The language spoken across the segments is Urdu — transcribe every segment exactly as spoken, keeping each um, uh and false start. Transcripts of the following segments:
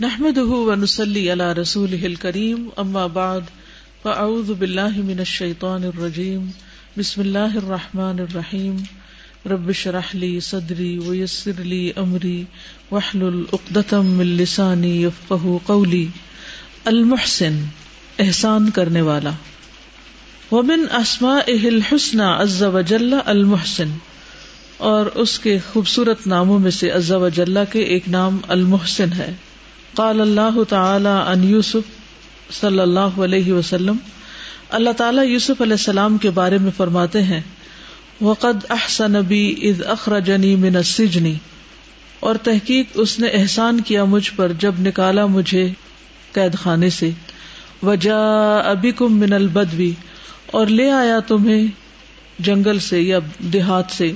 نحمده ونصلي على رسوله الكريم اما بعد فاعوذ بالله من الشيطان الرجيم بسم الله الرحمن الرحيم رب اشرح لي صدري ويسر لي امري واحلل عقدة من لساني يفقهوا قولي المحسن احسان کرنے والا ومن اسمائه الحسنى عز وجل المحسن اور اس کے خوبصورت ناموں میں سے عز وجل کے ایک نام المحسن ہے قال اللہ تعالی عن یوسف صلی اللہ علیہ وسلم اللہ تعالیٰ یوسف علیہ السلام کے بارے میں فرماتے ہیں وقد احسن بی اذ اخرجنی من السجن اور تحقیق اس نے احسان کیا مجھ پر جب نکالا مجھے قید خانے سے وجاء بکم من البدو اور لے آیا تمہیں جنگل سے یا دیہات سے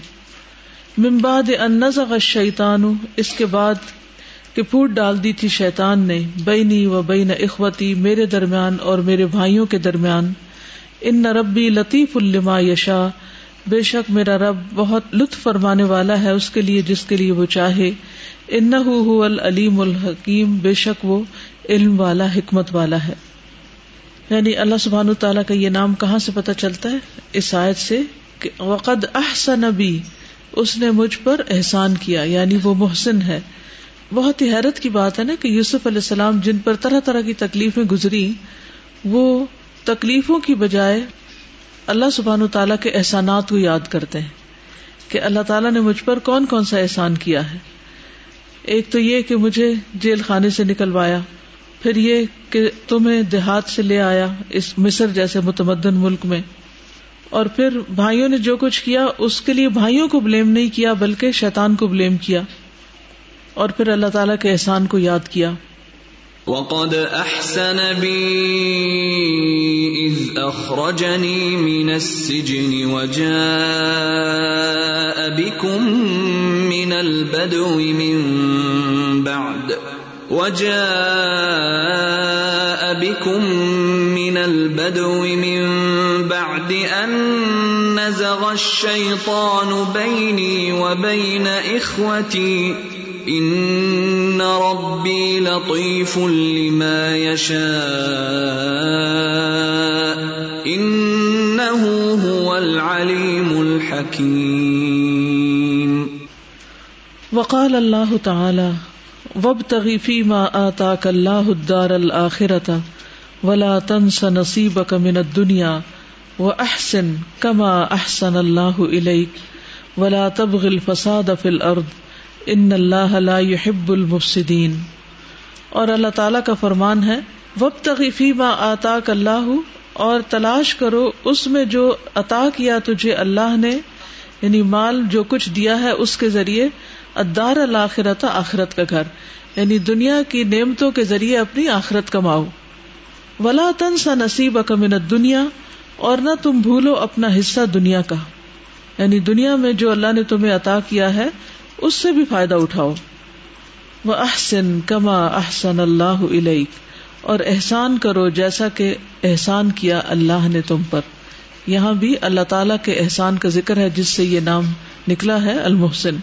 من بعد ان نزغ الشیطان اس کے بعد کہ پھوٹ ڈال دی تھی شیطان نے بینی و بین اخوتی میرے درمیان اور میرے بھائیوں کے درمیان ان ربی لطیف لما یشا بے شک میرا رب بہت لطف فرمانے والا ہے اس کے لیے جس کے لیے وہ چاہے انہ هو العلیم الحکیم بے شک وہ علم والا حکمت والا ہے. یعنی اللہ سبحانہ تعالیٰ کا یہ نام کہاں سے پتہ چلتا ہے؟ اس آیت سے کہ وقد احسن بی اس نے مجھ پر احسان کیا، یعنی وہ محسن ہے. بہت ہی حیرت کی بات ہے نا کہ یوسف علیہ السلام جن پر طرح طرح کی تکلیفیں گزری، وہ تکلیفوں کی بجائے اللہ سبحانہ تعالیٰ کے احسانات کو یاد کرتے ہیں کہ اللہ تعالیٰ نے مجھ پر کون کون سا احسان کیا ہے. ایک تو یہ کہ مجھے جیل خانے سے نکلوایا، پھر یہ کہ تمہیں دیہات سے لے آیا اس مصر جیسے متمدن ملک میں، اور پھر بھائیوں نے جو کچھ کیا اس کے لیے بھائیوں کو بلیم نہیں کیا بلکہ شیطان کو بلیم کیا، اور پھر اللہ تعالیٰ کے احسان کو یاد کیا. وَقَدْ أَحْسَنَ بِي إِذْ أَخْرَجَنِي مِنَ السِّجْنِ وَجَاءَ بِكُمْ مِنَ الْبَدْوِ مِنْ بَعْدِ وَجَاءَ بِكُمْ مِنَ الْبَدْوِ مِنْ بَعْدِ أَنْ نَزَغَ الشَّيْطَانُ بَيْنِي وَبَيْنَ إِخْوَتِي ان ربی لطیف لما یشاء انہ هو العلیم الحکیم. وقال اللہ تعالی وابتغ فیما آتاک اللہ الدار الآخرۃ ولا تنس نصیبک من الدنیا واحسن کما احسن اللہ الیک ولا تبغ الفساد فی الارض ان اللہ لا یحب المفسدین. اور اللہ تعالیٰ کا فرمان ہے وابتغ فیما آتاک اللہ اور تلاش کرو اس میں جو عطا کیا تجھے اللہ نے، یعنی مال جو کچھ دیا ہے اس کے ذریعے، الدار الآخرۃ آخرت کا گھر، یعنی دنیا کی نعمتوں کے ذریعے اپنی آخرت کماؤ. ولا تنس نصیبک من الدنیا اور نہ تم بھولو اپنا حصہ دنیا کا، یعنی دنیا میں جو اللہ نے تمہیں عطا کیا ہے اس سے بھی فائدہ اٹھاؤ. وَأَحْسِن كَمَا أَحْسَنَ اللَّهُ إِلَيْكَ اور احسان کرو جیسا کہ احسان کیا اللہ نے تم پر. یہاں بھی اللہ تعالیٰ کے احسان کا ذکر ہے جس سے یہ نام نکلا ہے المحسن.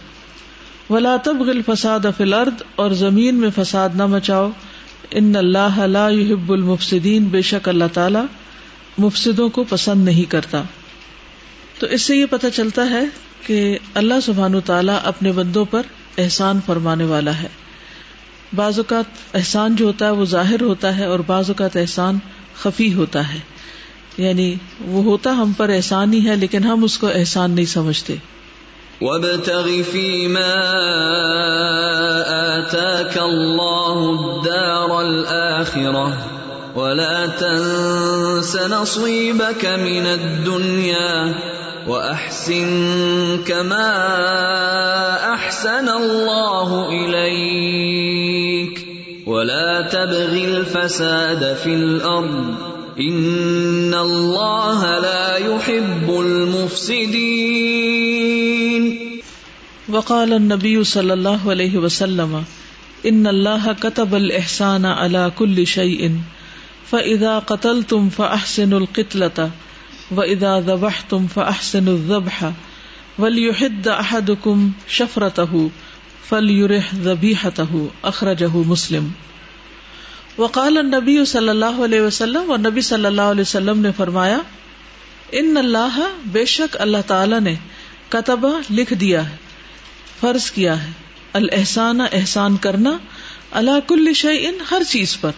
وَلَا تَبْغِ الْفَسَادَ فِي الْأَرْضِ اور زمین میں فساد نہ مچاؤ، ان اللہ لا يحب المفسدین بے شک اللہ تعالیٰ مفسدوں کو پسند نہیں کرتا. تو اس سے یہ پتہ چلتا ہے کہ اللہ سبحانہ تعالیٰ اپنے بندوں پر احسان فرمانے والا ہے. بعض اوقات احسان جو ہوتا ہے وہ ظاہر ہوتا ہے اور بعض اوقات احسان خفی ہوتا ہے، یعنی وہ ہوتا ہم پر احسان ہی ہے لیکن ہم اس کو احسان نہیں سمجھتے. وَابْتَغِ فِي مَا آتَاكَ اللَّهُ الدَّارَ الْآخِرَةَ وَلَا تَنْسَ نَصِيبَكَ مِنَ الدُّنْيَا وَأَحْسِن كَمَا أَحْسَنَ اللَّهُ إِلَيْكَ وَلَا تَبْغِ الْفَسَادَ فِي الْأَرْضِ إِنَّ اللَّهَ لَا يُحِبُّ الْمُفْسِدِينَ. وقال النبی صلی اللہ علیہ وسلم إِنَّ اللَّهَ كَتَبَ الْإِحْسَانَ عَلَى كُلِّ شَيْءٍ فَإِذَا قَتَلْتُمْ فَأَحْسِنُوا الْقِتْلَةَ وَإِذَا ذَبَحْتُمْ فَأَحْسِنُوا الذَّبْحَ وَلْيُحِدَّ أَحَدُكُمْ شَفْرَتَهُ فَلْيُرِحْ ذَبِيحَتَهُ أَخْرَجَهُ مُسْلِمٌ. وقال النبی صلی اللہ علیہ وسلم، اور نبی صلی اللہ علیہ وسلم نے فرمایا، ان اللہ، بے شک اللہ تعالی نے، کتبہ، لکھ دیا ہے، فرض کیا ہے، الاحسان، احسان کرنا، علی کل شیء، ہر چیز پر،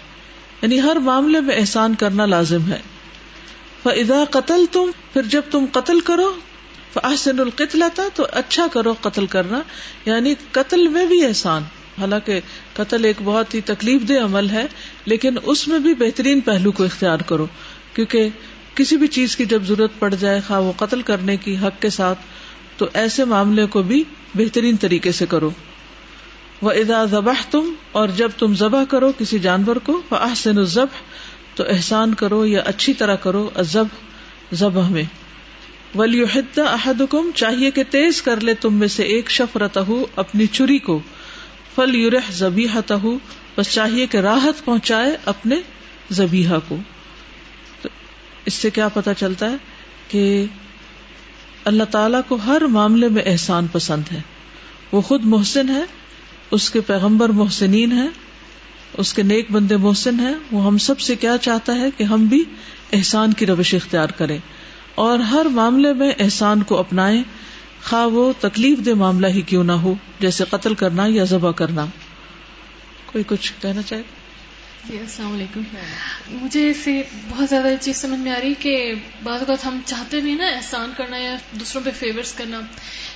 یعنی ہر معاملے میں احسان کرنا لازم ہے. فاذا قتلتم، پھر جب تم قتل کرو، فاحسنوا القتلۃ، تو اچھا کرو قتل کرنا، یعنی قتل میں بھی احسان. حالانکہ قتل ایک بہت ہی تکلیف دہ عمل ہے، لیکن اس میں بھی بہترین پہلو کو اختیار کرو، کیونکہ کسی بھی چیز کی جب ضرورت پڑ جائے، خواہ وہ قتل کرنے کی حق کے ساتھ، تو ایسے معاملے کو بھی بہترین طریقے سے کرو. وَإِذَا ذَبَحْتُمْ، اور جب تم ذبح کرو کسی جانور کو، فَأَحْسِنُوا الذَّبْحَ، تو احسان کرو یا اچھی طرح کرو الذبح، ذبح میں. وَلْيُحِدَّ أَحَدُكُمْ، چاہیے کہ تیز کر لے تم میں سے ایک، شَفْرَتَهُ، اپنی چھری کو. فَلْيُرِحْ ذَبِيحَتَهُ، بس چاہیے کہ راحت پہنچائے اپنے ذبیحہ کو. تو اس سے کیا پتہ چلتا ہے کہ اللہ تعالیٰ کو ہر معاملے میں احسان پسند ہے. وہ خود محسن ہے، اس کے پیغمبر محسنین ہیں، اس کے نیک بندے محسن ہیں. وہ ہم سب سے کیا چاہتا ہے کہ ہم بھی احسان کی روش اختیار کریں اور ہر معاملے میں احسان کو اپنائیں، خواہ وہ تکلیف دہ معاملہ ہی کیوں نہ ہو، جیسے قتل کرنا یا ذبح کرنا. کوئی کچھ کہنا چاہے؟ جی السلام علیکم. مجھے اس سے بہت زیادہ یہ چیز سمجھ میں آ رہی کہ بعض اوقات ہم چاہتے بھی نا احسان کرنا یا دوسروں پہ فیورز کرنا،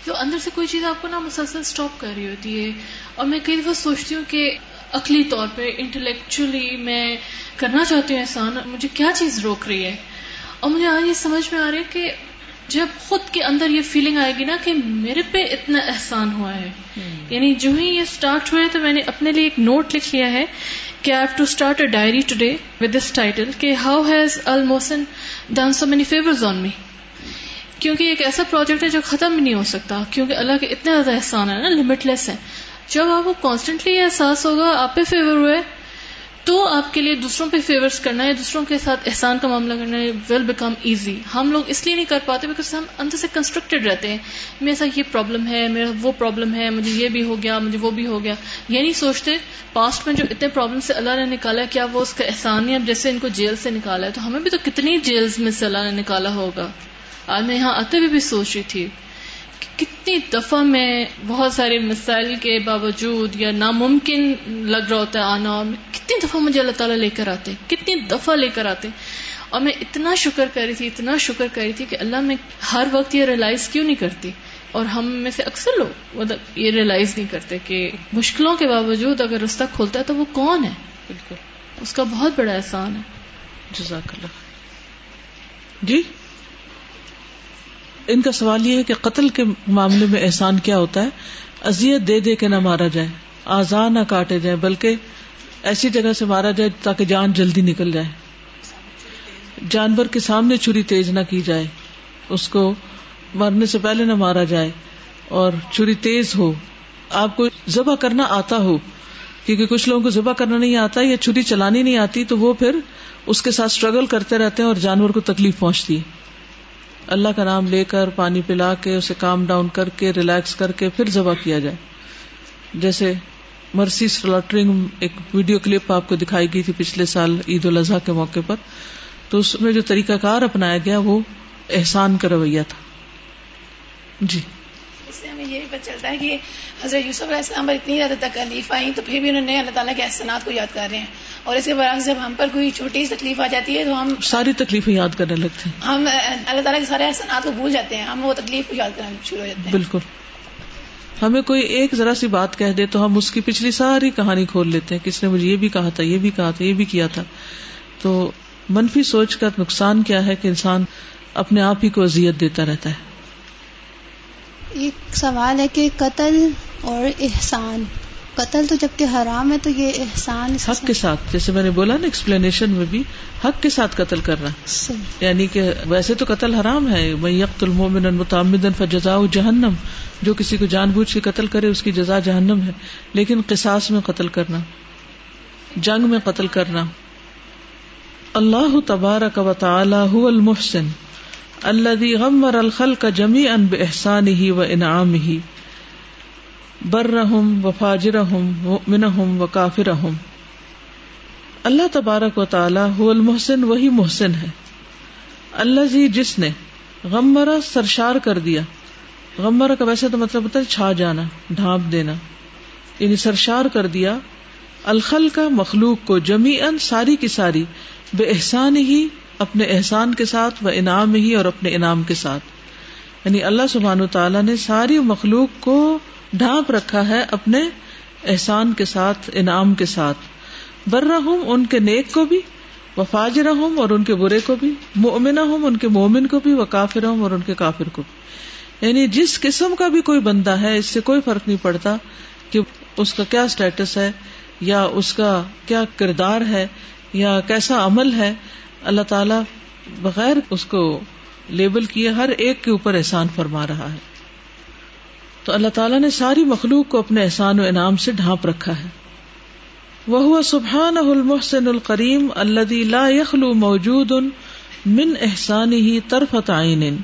تو اندر سے کوئی چیز آپ کو نا مسلسل سٹاپ کر رہی ہوتی ہے. اور میں کئی دفعہ سوچتی ہوں کہ عقلی طور پہ، انٹلیکچولی میں کرنا چاہتی ہوں احسان، مجھے کیا چیز روک رہی ہے. اور مجھے آج یہ سمجھ میں آ رہی ہے کہ جب خود کے اندر یہ فیلنگ آئے گی نا کہ میرے پہ اتنا احسان ہوا ہے، یعنی جو ہی یہ سٹارٹ ہوئے تو میں نے اپنے لیے ایک نوٹ لکھ لیا ہے کہ I have to start a diary today with this title کہ how has Al-Mohsen done so many favors on me. کیونکہ ایک ایسا پروجیکٹ ہے جو ختم بھی نہیں ہو سکتا، کیونکہ اللہ کے اتنے زیادہ احسان ہیں نا، لمٹ لیس ہیں. جب آپ کو کانسٹنٹلی یہ احساس ہوگا آپ پہ فیور ہوئے، تو آپ کے لیے دوسروں پہ فیورز کرنا ہے، دوسروں کے ساتھ احسان کا معاملہ کرنا ہے ول بیکم ایزی. ہم لوگ اس لیے نہیں کر پاتے بیکاز ہم اندر سے کنسٹرکٹڈ رہتے ہیں، میرے ساتھ یہ پرابلم ہے، میرا وہ پرابلم ہے، مجھے یہ بھی ہو گیا، مجھے وہ بھی ہو گیا. یہ نہیں سوچتے پاسٹ میں جو اتنے پرابلم سے اللہ نے نکالا، کیا وہ اس کا احسان نہیں ہے؟ جیسے ان کو جیل سے نکالا ہے، تو ہمیں بھی تو کتنی جیلز میں سے اللہ نے نکالا ہوگا. آج میں یہاں آتے ہوئے بھی سوچ رہی تھی کتنی دفعہ میں بہت سارے مسائل کے باوجود یا ناممکن لگ رہا ہوتا ہے آنا، اور کتنی دفعہ مجھے اللہ تعالیٰ لے کر آتے، کتنی دفعہ لے کر آتے. اور میں اتنا شکر کر رہی تھی، اتنا شکر کر رہی تھی کہ اللہ میں ہر وقت یہ ریلائز کیوں نہیں کرتی. اور ہم میں سے اکثر لوگ مطلب یہ ریلائز نہیں کرتے کہ مشکلوں کے باوجود اگر رستہ کھلتا ہے تو وہ کون ہے. بالکل اس کا بہت بڑا احسان ہے. جزاک اللہ. جی ان کا سوال یہ ہے کہ قتل کے معاملے میں احسان کیا ہوتا ہے؟ اذیت دے دے کے نہ مارا جائے، اعضاء نہ کاٹے جائیں، بلکہ ایسی جگہ سے مارا جائے تاکہ جان جلدی نکل جائے. جانور کے سامنے چھری تیز نہ کی جائے، اس کو مارنے سے پہلے نہ مارا جائے، اور چھری تیز ہو. آپ کو ذبح کرنا آتا ہو، کیونکہ کچھ لوگوں کو ذبح کرنا نہیں آتا یا چھری چلانی نہیں آتی، تو وہ پھر اس کے ساتھ اسٹرگل کرتے رہتے ہیں اور جانور کو تکلیف پہنچتی ہے. اللہ کا نام لے کر، پانی پلا کے، اسے کام ڈاؤن کر کے، ریلیکس کر کے پھر ذبح کیا جائے. جیسے مرسی سلاٹرنگ، ایک ویڈیو کلپ آپ کو دکھائی گئی تھی پچھلے سال عید الاضحی کے موقع پر، تو اس میں جو طریقہ کار اپنایا گیا وہ احسان کا رویہ تھا. جی اس سے ہمیں یہ بھی پتہ چلتا ہے کہ حضرت یوسف علیہ السلام پر اتنی زیادہ تکلیف آئیں تو پھر بھی انہوں نے اللہ تعالیٰ کے احسانات کو یاد کر رہے ہیں. اور اس کے برعکس جب ہم پر کوئی چھوٹی سی تکلیف آ جاتی ہے تو ہم ساری تکلیفیں یاد کرنے لگتے ہیں، ہم اللہ تعالیٰ کے سارے احسانات کو بھول جاتے ہیں، ہم وہ تکلیف کو یاد کرنا شروع ہو جاتے ہیں. بالکل ہمیں کوئی ایک ذرا سی بات کہہ دے تو ہم اس کی پچھلی ساری کہانی کھول لیتے ہیں، کس نے مجھے یہ بھی کہا تھا، یہ بھی کہا تھا، یہ بھی کیا تھا. تو منفی سوچ کا نقصان کیا ہے کہ انسان اپنے آپ ہی کو اذیت دیتا رہتا ہے. یہ سوال ہے کہ قتل اور احسان، قتل تو جبکہ حرام ہے تو یہ احسان حق کے ساتھ، جیسے میں نے بولا نا ایکسپلینیشن میں بھی، حق کے ساتھ قتل کرنا، یعنی کہ ویسے تو قتل حرام ہے. من یقتل مؤمنا متعمدا فجزاؤہ جہنم، جو کسی کو جان بوجھ کے قتل کرے اس کی جزا جہنم ہے. لیکن قصاص میں قتل کرنا، جنگ میں قتل کرنا. اللہ تبارک و تعالی هو المحسن الذی غمر الخلق جمیعا بإحسانہ وإنعامہ برہم و فاجرہم مؤمنہم و کافرہم. اللہ تبارک و تعالی هو المحسن وہی محسن ہے. الذی جس نے غمرہ سرشار کر دیا. غمرہ کا ویسے تو مطلب ہوتا ہے چھا جانا، ڈھانپ دینا، یعنی سرشار کر دیا الخلق مخلوق کو جمیعاً ساری کی ساری بے احسان ہی اپنے احسان کے ساتھ و انعام ہی اور اپنے انعام کے ساتھ. یعنی اللہ سبحانہ تعالیٰ نے ساری مخلوق کو ڈھانپ رکھا ہے اپنے احسان کے ساتھ، انعام کے ساتھ. برہم ان کے نیک کو بھی، و فاجرہم اور ان کے برے کو بھی، مؤمنہم ان کے مومن کو بھی، و کافرہم اور ان کے کافر کو بھی. یعنی جس قسم کا بھی کوئی بندہ ہے اس سے کوئی فرق نہیں پڑتا کہ اس کا کیا سٹیٹس ہے یا اس کا کیا کردار ہے یا کیسا عمل ہے. اللہ تعالیٰ بغیر اس کو لیبل کیے ہر ایک کے اوپر احسان فرما رہا ہے. تو اللہ تعالیٰ نے ساری مخلوق کو اپنے احسان و انعام سے ڈھانپ رکھا ہے. وَهُوَ سُبْحَانَهُ الْمُحْسِنُ الْقَرِيمُ الَّذِي لَا يَخْلُو مَوْجُودٌ مِّنْ إِحْسَانِهِ طَرْفَةَ عَيْنٍ،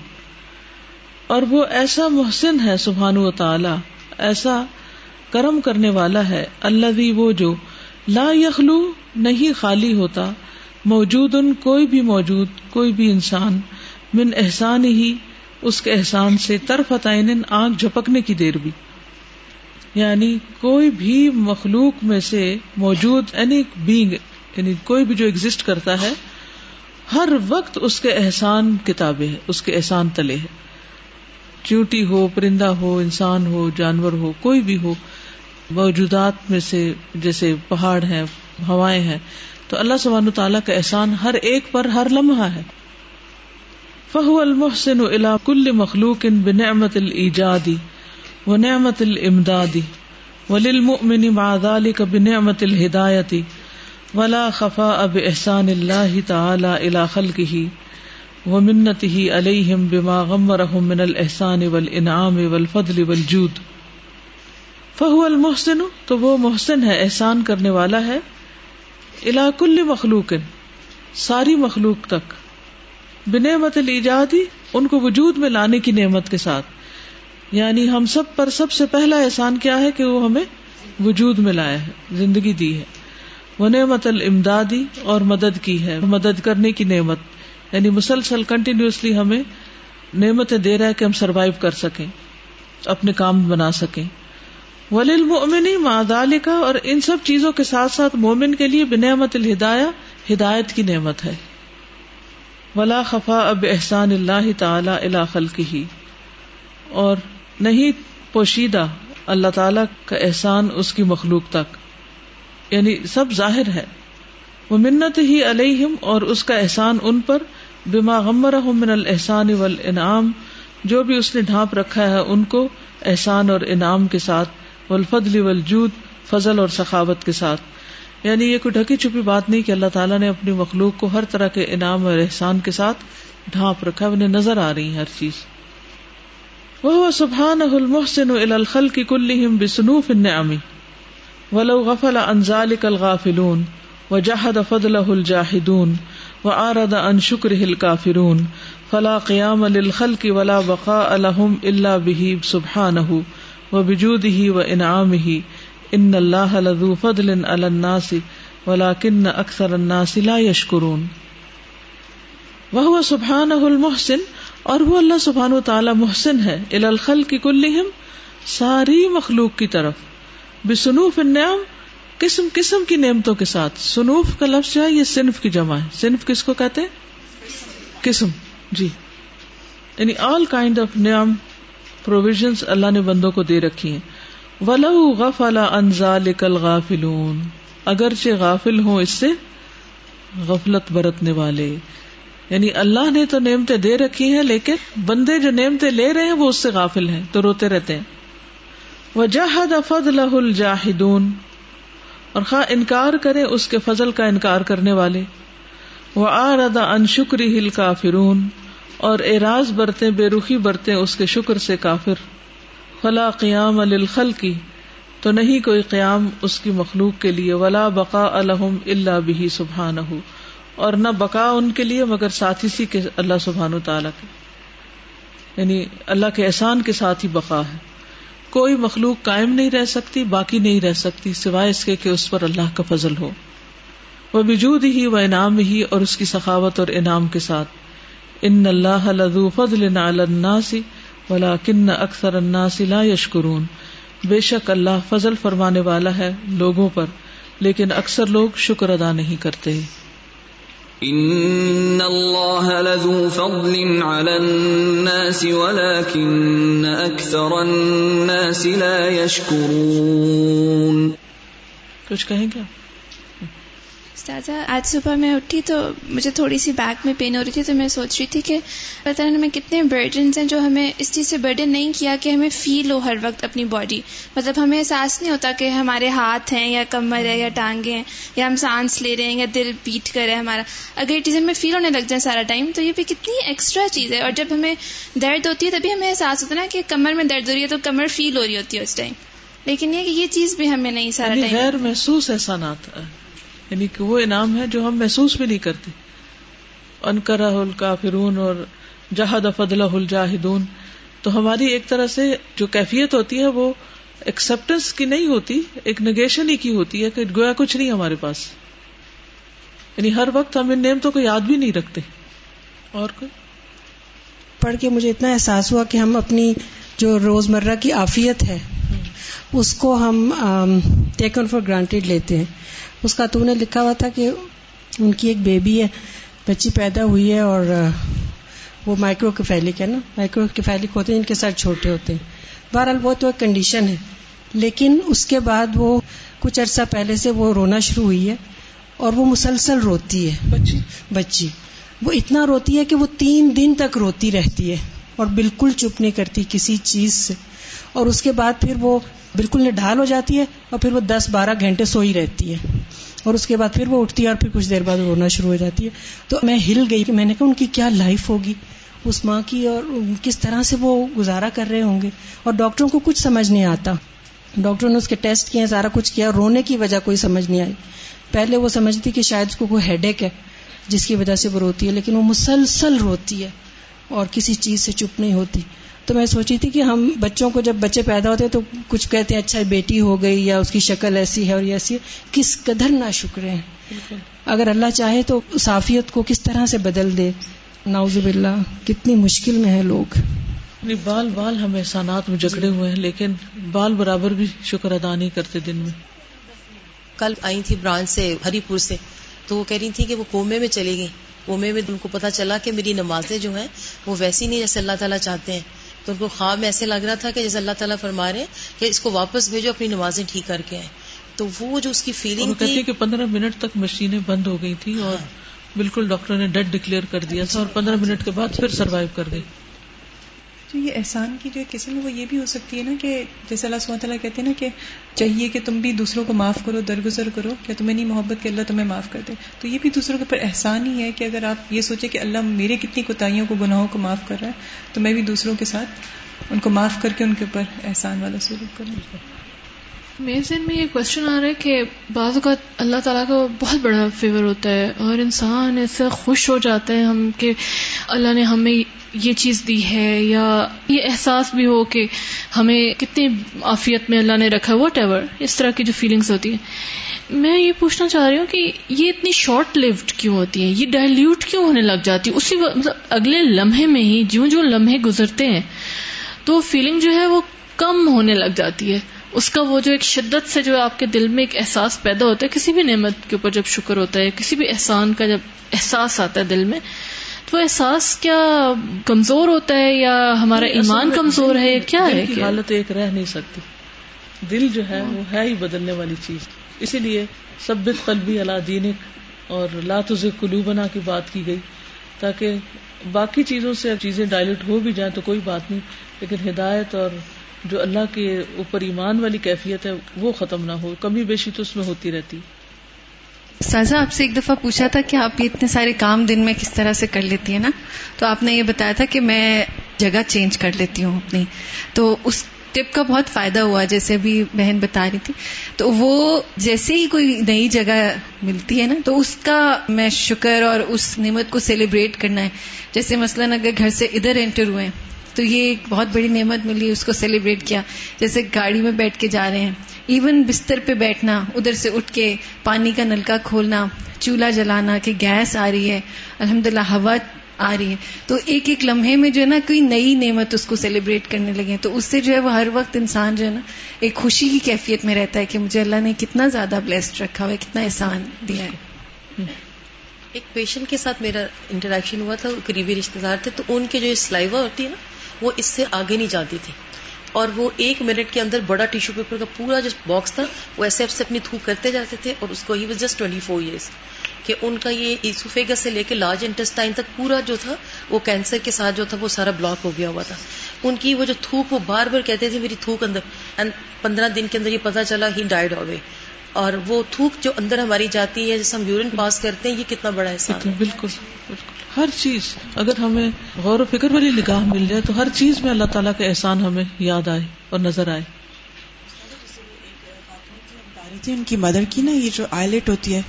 اور وہ ایسا محسن ہے سبحانہ و تعالیٰ، ایسا کرم کرنے والا ہے، الذی وہ جو، لا یخلو نہیں خالی ہوتا، موجود ان کوئی بھی موجود، کوئی بھی انسان، من احسان ہی اس کے احسان سے، طرفۃ عین آنکھ جھپکنے کی دیر بھی. یعنی کوئی بھی مخلوق میں سے موجود، یعنی بینگ، یعنی کوئی بھی جو ایگزسٹ کرتا ہے ہر وقت اس کے احسان کی تابع ہے، اس کے احسان تلے ہے. چیوٹی ہو، پرندہ ہو، انسان ہو، جانور ہو، کوئی بھی ہو موجودات میں سے، جیسے پہاڑ ہیں، ہوائیں ہیں، تو اللہ سبحانہ تعالیٰ کا احسان ہر ایک پر ہر لمحہ ہے. فَهُوَ الْمُحْسِنُ إِلَىٰ كُلِّ مَخْلُوقٍ بِنِعْمَةِ الْإِيجَادِ وَنِعْمَةِ الْإِمْدَادِ وَلِلْمُؤْمِنِ مَعَ ذَلِكَ بِنِعْمَةِ الْهِدَايَةِ وَلَا خَفَاءَ بِإِحْسَانِ اللَّهِ تَعَالَىٰ إِلَىٰ خَلْقِهِ وَمِنَّتِهِ عَلَيْهِمْ بِمَا غَمَّرَهُمْ مِنَ الْإِحْسَانِ وَالْإِنْعَامِ وَالْفَضْلِ وَالْجُودِ. فَهُوَ الْمُحْسِنُ تو وہ محسن ہے، احسان کرنے والا ہے، اِلَى كُلِّ مَخْلُوقٍ ساری مخلوق تک، بِنِعْمَةِ الْإِجَادِ ان کو وجود میں لانے کی نعمت کے ساتھ. یعنی ہم سب پر سب سے پہلا احسان کیا ہے کہ وہ ہمیں وجود میں لایا ہے، زندگی دی ہے. وَنِعْمَةَ الْإِمْدَادِ اور مدد کی ہے، مدد کرنے کی نعمت، یعنی مسلسل کنٹینیوسلی ہمیں نعمتیں دے رہا ہے کہ ہم سروائیو کر سکیں، اپنے کام بنا سکیں. وَلِلْمُؤْمِنِ مَعَ ذَلِكَ اور ان سب چیزوں کے ساتھ ساتھ مومن کے لیے بِنِعْمَةِ الْہِدَایَہ ہدایت کی نعمت ہے. وَلَا خَفَاءَ بِإِحْسَانِ اللَّهِ تَعَالَىٰ إِلَىٰ خَلْقِهِ اور نہیں پوشیدہ اللہ تعالیٰ کا احسان اس کی مخلوق تک، یعنی سب ظاہر ہے. وَمِنَّتِهِ عَلَيْهِمْ اور اس کا احسان ان پر، بِمَا غَمَّرَهُم مِّنَ الْإِحْسَانِ وَالْإِنْعَامِ جو بھی اس نے ڈھانپ رکھا ہے ان کو احسان اور انعام کے ساتھ، والفضل والجود فضل اور سخاوت کے ساتھ. یعنی یہ کوئی ڈھکی چھپی بات نہیں کہ اللہ تعالیٰ نے اپنی مخلوق کو ہر طرح کے انعام اور احسان کے ساتھ ڈھانپ رکھا ہے، انہیں نظر آ رہی ہے ہر چیز. وَهُوَ سُبْحَانَهُ الْمُحْسِنُ إِلَى الْخَلْقِ كُلِّهِمْ بِصُنُوفِ النِّعَمِ وَلَوْ غَفَلَ عَنْ ذَلِكَ الْغَافِلُونَ وجاہد فضلہ الجاہدون وعارض عن شکرہ الکافرون فلا قیام للخلق ولا بقاء لهم الا به سبحانہ وبجودہ وانعامہ ان اللہ لذو فضل علی الناس ولکن اکثر الناس لا یشکرون. وهو سبحانہ المحسن اور وہ اللہ سبحانہ تعالی محسن ہے، الی الخلق کلہم ساری مخلوق کی طرف، بصنوف النعم قسم قسم کی نعمتوں کے ساتھ. صنوف کا لفظ جو ہے یہ صنف کی جمع ہے. صنف کس کو کہتے ہیں؟ قسم. جی یعنی آل کائنڈ آف نعم، پروویژنز اللہ نے بندوں کو دے رکھی ہیں. وَلَوْ غَفَلَ عَنْ ذَلِكَ الْغَافِلُونَ اگرچہ غافل ہوں اس سے غفلت برتنے والے. یعنی اللہ نے تو نعمتیں دے رکھی ہیں لیکن بندے جو نعمتیں لے رہے ہیں وہ اس سے غافل ہیں تو روتے رہتے ہیں. وَجَحَدَ فَضْلَهُ الْجَاحِدُونَ اور خواہ انکار کرے اس کے فضل کا انکار کرنے والے. وَعَارَضَ عَنْ شُكْرِهِ الْكَافِرُونَ اور اعراض برتیں، بے رخی برتیں اس کے شکر سے کافر. فَلَا قِيَامَ لِلْخَلْقِ تو نہیں کوئی قیام اس کی مخلوق کے لیے، وَلَا بَقَاءَ لَهُمْ إِلَّا بِهِ سُبْحَانَهُ اور نہ بقا ان کے لیے مگر ساتھ اسی کے اللہ سبحانہ تعالیٰ کے، یعنی اللہ کے احسان کے ساتھ ہی بقا ہے. کوئی مخلوق قائم نہیں رہ سکتی، باقی نہیں رہ سکتی سوائے اس کے کہ اس پر اللہ کا فضل ہو. وبجودہ وانعامہ، اور اس کی سخاوت اور انعام کے ساتھ۔ ان اللہ لذو فضل علی الناس ولکن اکثر الناس لا یشکرون، بے شک اللہ فضل فرمانے والا ہے لوگوں پر، لیکن اکثر لوگ شکر ادا نہیں کرتے۔ ان اللہ لذو فضل علی الناس ولکن اکثر الناس لا یشکرون۔ کچھ کہیں گے آپ؟ استاذہ، آج صبح میں اٹھی تو مجھے تھوڑی سی بیک میں پین ہو رہی تھی، تو میں سوچ رہی تھی کہ پتہ نہیں ہمیں کتنے برڈنز ہیں جو ہمیں اس چیز سے برڈن نہیں کیا کہ ہمیں فیل ہو ہر وقت اپنی باڈی، مطلب ہمیں احساس نہیں ہوتا کہ ہمارے ہاتھ ہیں یا کمر ہے یا ٹانگیں ہیں یا ہم سانس لے رہے ہیں یا دل بیٹ کر رہا ہے ہمارا۔ اگر یہ چیزیں ہمیں فیل ہونے لگ جائیں سارا ٹائم تو یہ بھی کتنی ایکسٹرا چیز ہے، اور جب ہمیں درد ہوتی ہے تبھی ہمیں احساس ہوتا ہے نا کہ کمر میں درد ہو رہی ہے تو کمر فیل ہو رہی ہوتی ہے اس ٹائم، لیکن یہ کہ یہ چیز بھی ہمیں نہیں سارا ٹائم، غیر محسوس احسان آتا ہے، یعنی کہ وہ انعام ہے جو ہم محسوس بھی نہیں کرتے۔ انکرہ الکافرون اور جہد فضلہ الجاہدون، تو ہماری ایک طرح سے جو کیفیت ہوتی ہے وہ ایکسپٹنس کی نہیں ہوتی، ایک نگیشن ہی کی ہوتی ہے کہ گویا کچھ نہیں ہمارے پاس، یعنی ہر وقت ہم ان نعمتوں کو یاد بھی نہیں رکھتے۔ اور کوئی پڑھ کے مجھے اتنا احساس ہوا کہ ہم اپنی جو روزمرہ کی عافیت ہے اس کو ہم ٹیکن فار گرانٹیڈ لیتے ہیں۔ اس خاتون نے لکھا ہوا تھا کہ ان کی ایک بیبی ہے، بچی پیدا ہوئی ہے اور وہ مائکرو کیفیلک ہے نا، مائکرو کیفیلک ہوتے ہیں ان کے سر چھوٹے ہوتے ہیں، بہرحال وہ تو ایک کنڈیشن ہے، لیکن اس کے بعد وہ کچھ عرصہ پہلے سے وہ رونا شروع ہوئی ہے اور وہ مسلسل روتی ہے بچی بچی وہ اتنا روتی ہے کہ وہ تین دن تک روتی رہتی ہے اور بالکل چپ نہیں کرتی کسی چیز سے، اور اس کے بعد پھر وہ بالکل نڈھال ہو جاتی ہے اور پھر وہ دس بارہ گھنٹے سوئی رہتی ہے، اور اس کے بعد پھر وہ اٹھتی ہے اور پھر کچھ دیر بعد رونا شروع ہو جاتی ہے۔ تو میں ہل گئی کہ میں نے کہا ان کی کیا لائف ہوگی اس ماں کی، اور کس طرح سے وہ گزارا کر رہے ہوں گے، اور ڈاکٹروں کو کچھ سمجھ نہیں آتا، ڈاکٹروں نے اس کے ٹیسٹ کیے ہیں، سارا کچھ کیا، رونے کی وجہ کوئی سمجھ نہیں آئی۔ پہلے وہ سمجھتی کہ شاید اس کو کوئی ہیڈ ایک ہے جس کی وجہ سے وہ روتی ہے، لیکن وہ مسلسل روتی ہے اور کسی چیز سے چپ نہیں ہوتی۔ تو میں سوچی تھی کہ ہم بچوں کو جب بچے پیدا ہوتے ہیں تو کچھ کہتے ہیں اچھا بیٹی ہو گئی یا اس کی شکل ایسی ہے اور یہ ایسی ہے، کس قدر ناشکرے ہیں، بالکل. اگر اللہ چاہے تو صافیت کو کس طرح سے بدل دے، نعوذ باللہ، کتنی مشکل میں ہیں لوگ۔ بال بال ہم احسانات میں جکڑے ہوئے ہیں، لیکن بال برابر بھی شکر ادا نہیں کرتے دن میں۔ کل آئی تھی برانچ سے، ہری پور سے، تو وہ کہہ رہی تھی کہ وہ کومے میں چلی گئی، کومے میں ان کو پتا چلا کہ میری نمازیں جو ہیں وہ ویسی نہیں جیسے اللہ تعالیٰ چاہتے ہیں، تو ان کو خواب میں ایسے لگ رہا تھا کہ جیسے اللہ تعالیٰ فرما رہے ہیں کہ اس کو واپس بھیجو اپنی نمازیں ٹھیک کر کے آئیں۔ تو وہ جو اس کی فیلنگ تھی کہ پندرہ منٹ تک مشینیں بند ہو گئی تھی اور بالکل ڈاکٹر نے ڈیڈ ڈکلیئر کر دیا تھا اور پندرہ منٹ کے بعد پھر سروائیو کر گئی۔ تو یہ احسان کی جو قسم ہے وہ یہ بھی ہو سکتی ہے نا کہ جیسے اللہ سبحانہ تعالیٰ کہتے ہیں نا کہ چاہیے کہ تم بھی دوسروں کو معاف کرو، درگزر کرو، کیا تمہیں نہیں محبت کہ اللہ تمہیں معاف کر دے، تو یہ بھی دوسروں کے اوپر احسان ہی ہے کہ اگر آپ یہ سوچیں کہ اللہ میرے کتنی کوتاہیوں کو، گناہوں کو معاف کر رہا ہے، تو میں بھی دوسروں کے ساتھ ان کو معاف کر کے ان کے اوپر احسان والا سلوک کروں۔ میرے ذہن میں یہ کوشچن آ رہا ہے کہ بعض اوقات اللہ تعالیٰ کا بہت بڑا فیور ہوتا ہے اور انسان اس سے خوش ہو جاتے ہیں ہم کہ اللہ نے ہمیں یہ چیز دی ہے، یا یہ احساس بھی ہو کہ ہمیں کتنی عافیت میں اللہ نے رکھا، واٹ ایور اس طرح کی جو فیلنگز ہوتی ہیں۔ میں یہ پوچھنا چاہ رہی ہوں کہ یہ اتنی شارٹ لیوڈ کیوں ہوتی ہیں، یہ ڈائلیوٹ کیوں ہونے لگ جاتی ہے، اسی مطلب اگلے لمحے میں ہی جوں جوں لمحے گزرتے ہیں تو فیلنگ جو ہے وہ کم ہونے لگ جاتی ہے، اس کا وہ جو ایک شدت سے جو آپ کے دل میں ایک احساس پیدا ہوتا ہے کسی بھی نعمت کے اوپر جب شکر ہوتا ہے، کسی بھی احسان کا جب احساس آتا ہے دل میں، تو احساس کیا کمزور ہوتا ہے یا ہمارا ایمان کمزور ہے، کیا ہے؟ کی حالت ایک رہ نہیں سکتی، دل جو ہے وہ ہے ہی بدلنے والی چیز، اسی لیے ثبت قلبی علی دینک اور لا تزغ قلوبنا کی بات کی گئی تاکہ باقی چیزوں سے چیزیں ڈائلیٹ ہو بھی جائیں تو کوئی بات نہیں، لیکن ہدایت اور جو اللہ کے اوپر ایمان والی کیفیت ہے وہ ختم نہ ہو، کمی بیشی تو اس میں ہوتی رہتی۔ سازا، آپ سے ایک دفعہ پوچھا تھا کہ آپ یہ اتنے سارے کام دن میں کس طرح سے کر لیتی ہیں نا، تو آپ نے یہ بتایا تھا کہ میں جگہ چینج کر لیتی ہوں اپنی، تو اس ٹپ کا بہت فائدہ ہوا، جیسے بھی بہن بتا رہی تھی، تو وہ جیسے ہی کوئی نئی جگہ ملتی ہے نا تو اس کا میں شکر اور اس نعمت کو سیلیبریٹ کرنا ہے، جیسے مثلاً اگر گھر سے ادھر انٹر ہوئے تو یہ ایک بہت بڑی نعمت ملی، اس کو سیلیبریٹ کیا، جیسے گاڑی میں بیٹھ کے جا رہے ہیں ایون بستر پہ بیٹھنا, ادھر سے اٹھ کے پانی کا نلکا کھولنا, چولہا جلانا کہ گیس آ رہی ہے, الحمدللہ ہوا آ رہی ہے, تو ایک ایک لمحے میں جو ہے نا کوئی نئی نعمت اس کو سیلیبریٹ کرنے لگے ہیں. تو اس سے جو ہے وہ ہر وقت انسان جو ہے نا ایک خوشی کی کیفیت میں رہتا ہے کہ مجھے اللہ نے کتنا زیادہ بلیسڈ رکھا ہوا ہے, کتنا احسان دیا ہے. ایک پیشنٹ کے ساتھ میرا انٹریکشن ہوا تھا, قریبی رشتے دار تھے, تو ان کے جو سلائیوا ہوتی ہے نا وہ اس سے آگے نہیں جاتی تھی, اور وہ ایک منٹ کے اندر بڑا ٹیشو پیپر کا پورا جو باکس تھا وہ ایسے ایسے اپنی تھوک کرتے جاتے تھے, اور اس کو ہی was just twenty four years کہ ان کا یہ ایسوفیگس سے لے کے لارج انٹسٹائن تک پورا جو تھا وہ کینسر کے ساتھ جو تھا وہ سارا بلاک ہو گیا ہوا تھا. ان کی وہ جو تھوک, وہ بار بار کہتے تھے میری تھوک اندر, پندرہ دن کے اندر یہ پتہ چلا ہی ڈائیڈ ہو گئے. اور وہ تھوک جو اندر ہماری جاتی ہے جیسے ہم یورین پاس کرتے ہیں, یہ کتنا بڑا احساس ہے. بالکل ہر چیز اگر ہمیں غور و فکر والی نگاہ مل جائے تو ہر چیز میں اللہ تعالیٰ کا احسان ہمیں یاد آئے اور نظر آئے. ان کی مدر کی نا یہ جو آئی لٹ ہوتی ہے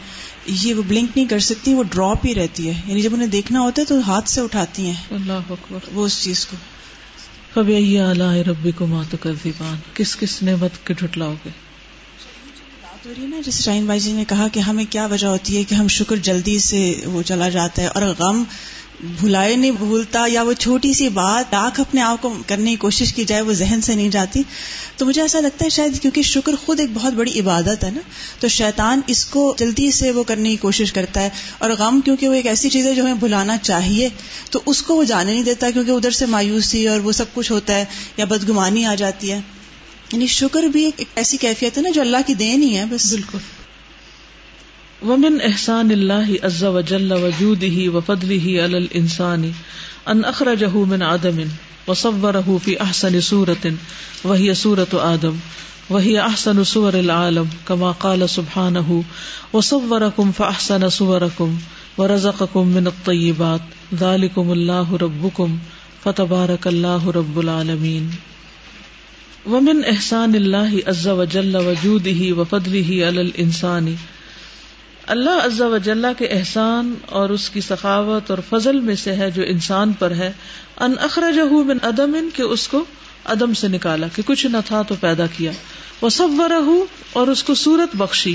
یہ وہ بلنک نہیں کر سکتی, وہ ڈراپ ہی رہتی ہے, یعنی جب انہیں دیکھنا ہوتا ہے تو ہاتھ سے اٹھاتی ہیں. اللہ اکبر. وہ اس چیز کو فبأي آلاء ربكما تكذبان, کس کس نعمت کے جھٹلاؤ گے. نا جس شاہین بھائی جی نے کہا کہ ہمیں کیا وجہ ہوتی ہے کہ ہم شکر جلدی سے وہ چلا جاتا ہے اور غم بھلائے نہیں بھولتا, یا وہ چھوٹی سی بات ڈاک اپنے آپ کو کرنے کی کوشش کی جائے وہ ذہن سے نہیں جاتی. تو مجھے ایسا لگتا ہے شاید کیونکہ شکر خود ایک بہت بڑی عبادت ہے نا, تو شیطان اس کو جلدی سے وہ کرنے کی کوشش کرتا ہے, اور غم کیونکہ وہ ایک ایسی چیز ہے جو ہمیں بھلانا چاہیے تو اس کو وہ جانے نہیں دیتا, کیونکہ ادھر سے مایوسی اور وہ سب کچھ ہوتا ہے یا بدگمانی آ جاتی ہے. یعنی شکر بھی ایک ایسی کیفیت ہے نا جو اللہ کی دین ہی ہے بس. بالکل. ومن احسان اللہ عز وجل وجودہ وفضلہ علی الانسان ان اخرجہ من عدم وصورہ فی احسن صورت وہی صورت آدم وہی احسن صور العالم کما قال سبحانہ وصورکم فاحسن صورکم ورزقکم من الطیبات ذالکم اللہ ربکم فتبارک اللہ رب العالمین. ومن احسان اللہ عز وجل وجودہ وفضلہ علی الانسان, اللہ عز وجل کے احسان اور اس کی سخاوت اور فضل میں سے ہے جو انسان پر ہے, ان اخرجہ من عدم, کہ اس کو عدم سے نکالا کہ کچھ نہ تھا تو پیدا کیا, وصورہ, اور اس کو صورت بخشی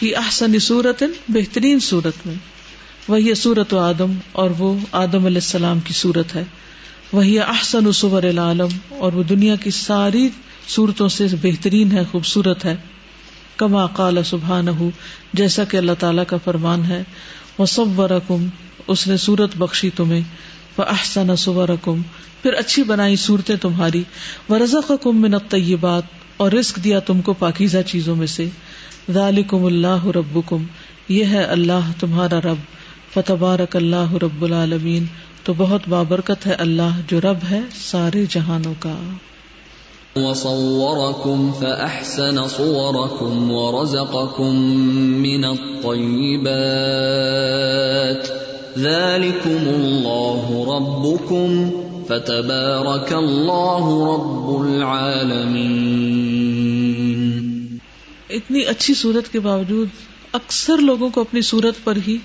کہ احسن صورت, بہترین صورت میں, وہی صورت آدم, اور وہ آدم علیہ السلام کی صورت ہے, وہی احسن صور العالم, اور وہ دنیا کی ساری صورتوں سے بہترین ہے, خوبصورت ہے, کما قال سبحانہ, جیسا کہ اللہ تعالیٰ کا فرمان ہے, وصورکم, اس نے صورت بخشی تمہیں, فاحسن صورکم, پھر اچھی بنائی صورتیں تمہاری, ورزقکم من الطیبات, اور رزق دیا تم کو پاکیزہ چیزوں میں سے, ذالکم اللہ ربکم, یہ ہے اللہ تمہارا رب, فتبارک اللہ رب العالمین, تو بہت بابرکت ہے اللہ جو رب ہے سارے جہانوں کا. وَصَوَّرَكُمْ فَأَحْسَنَ صُوَرَكُمْ وَرَزَقَكُمْ مِنَ الطَّيِّبَاتِ ذَلِكُمُ اللَّهُ رَبُّكُمْ فَتَبَارَكَ اللَّهُ رَبُّ الْعَالَمِينَ. اتنی اچھی صورت کے باوجود اکثر لوگوں کو اپنی صورت پر ہی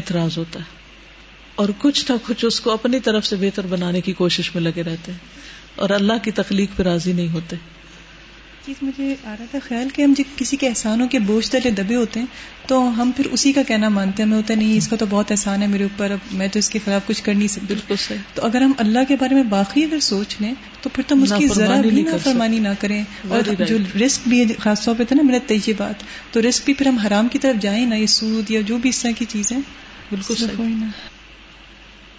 اعتراض ہوتا ہے, اور کچھ نہ کچھ اس کو اپنی طرف سے بہتر بنانے کی کوشش میں لگے رہتے ہیں اور اللہ کی تخلیق پہ راضی نہیں ہوتے. چیز مجھے آ رہا تھا خیال کہ ہم جب کسی کے احسانوں کے بوجھ تلے دبے ہوتے ہیں تو ہم پھر اسی کا کہنا مانتے ہیں, ہمیں ہوتا نہیں اس کا تو بہت احسان ہے میرے اوپر, اب میں تو اس کے خلاف کچھ کر نہیں سکتی. بالکل صحیح. تو اگر ہم اللہ کے بارے میں باقی اگر سوچ لیں تو پھر تو ہم اس کی ذرا بھی نافرمانی نہ کریں, اور جو رزق بھی خاص طور پہ تھا نا میرا طیبات, تو رزق بھی پھر ہم حرام کی طرف جائیں نہ, یہ سود یا جو بھی اس طرح کی چیزیں. بالکل.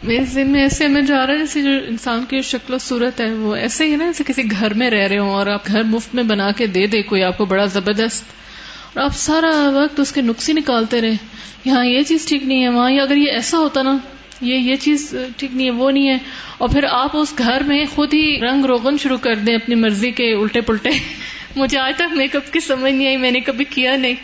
میرے ذہن میں ایسے میں جو آ رہا ہے جیسے جو انسان کی شکل و صورت ہے وہ ایسے ہی نا جیسے کسی گھر میں رہ رہے ہوں اور آپ گھر مفت میں بنا کے دے دے کوئی آپ کو بڑا زبردست, اور آپ سارا وقت اس کے نقص ہی نکالتے رہے, یہاں یہ چیز ٹھیک نہیں ہے, وہاں اگر یہ ایسا ہوتا نا, یہ یہ چیز ٹھیک نہیں ہے, وہ نہیں ہے, اور پھر آپ اس گھر میں خود ہی رنگ روغن شروع کر دیں اپنی مرضی کے الٹے پلٹے. مجھے آج تک میک اپ کی سمجھ نہیں آئی, میں نے کبھی کیا نہیں,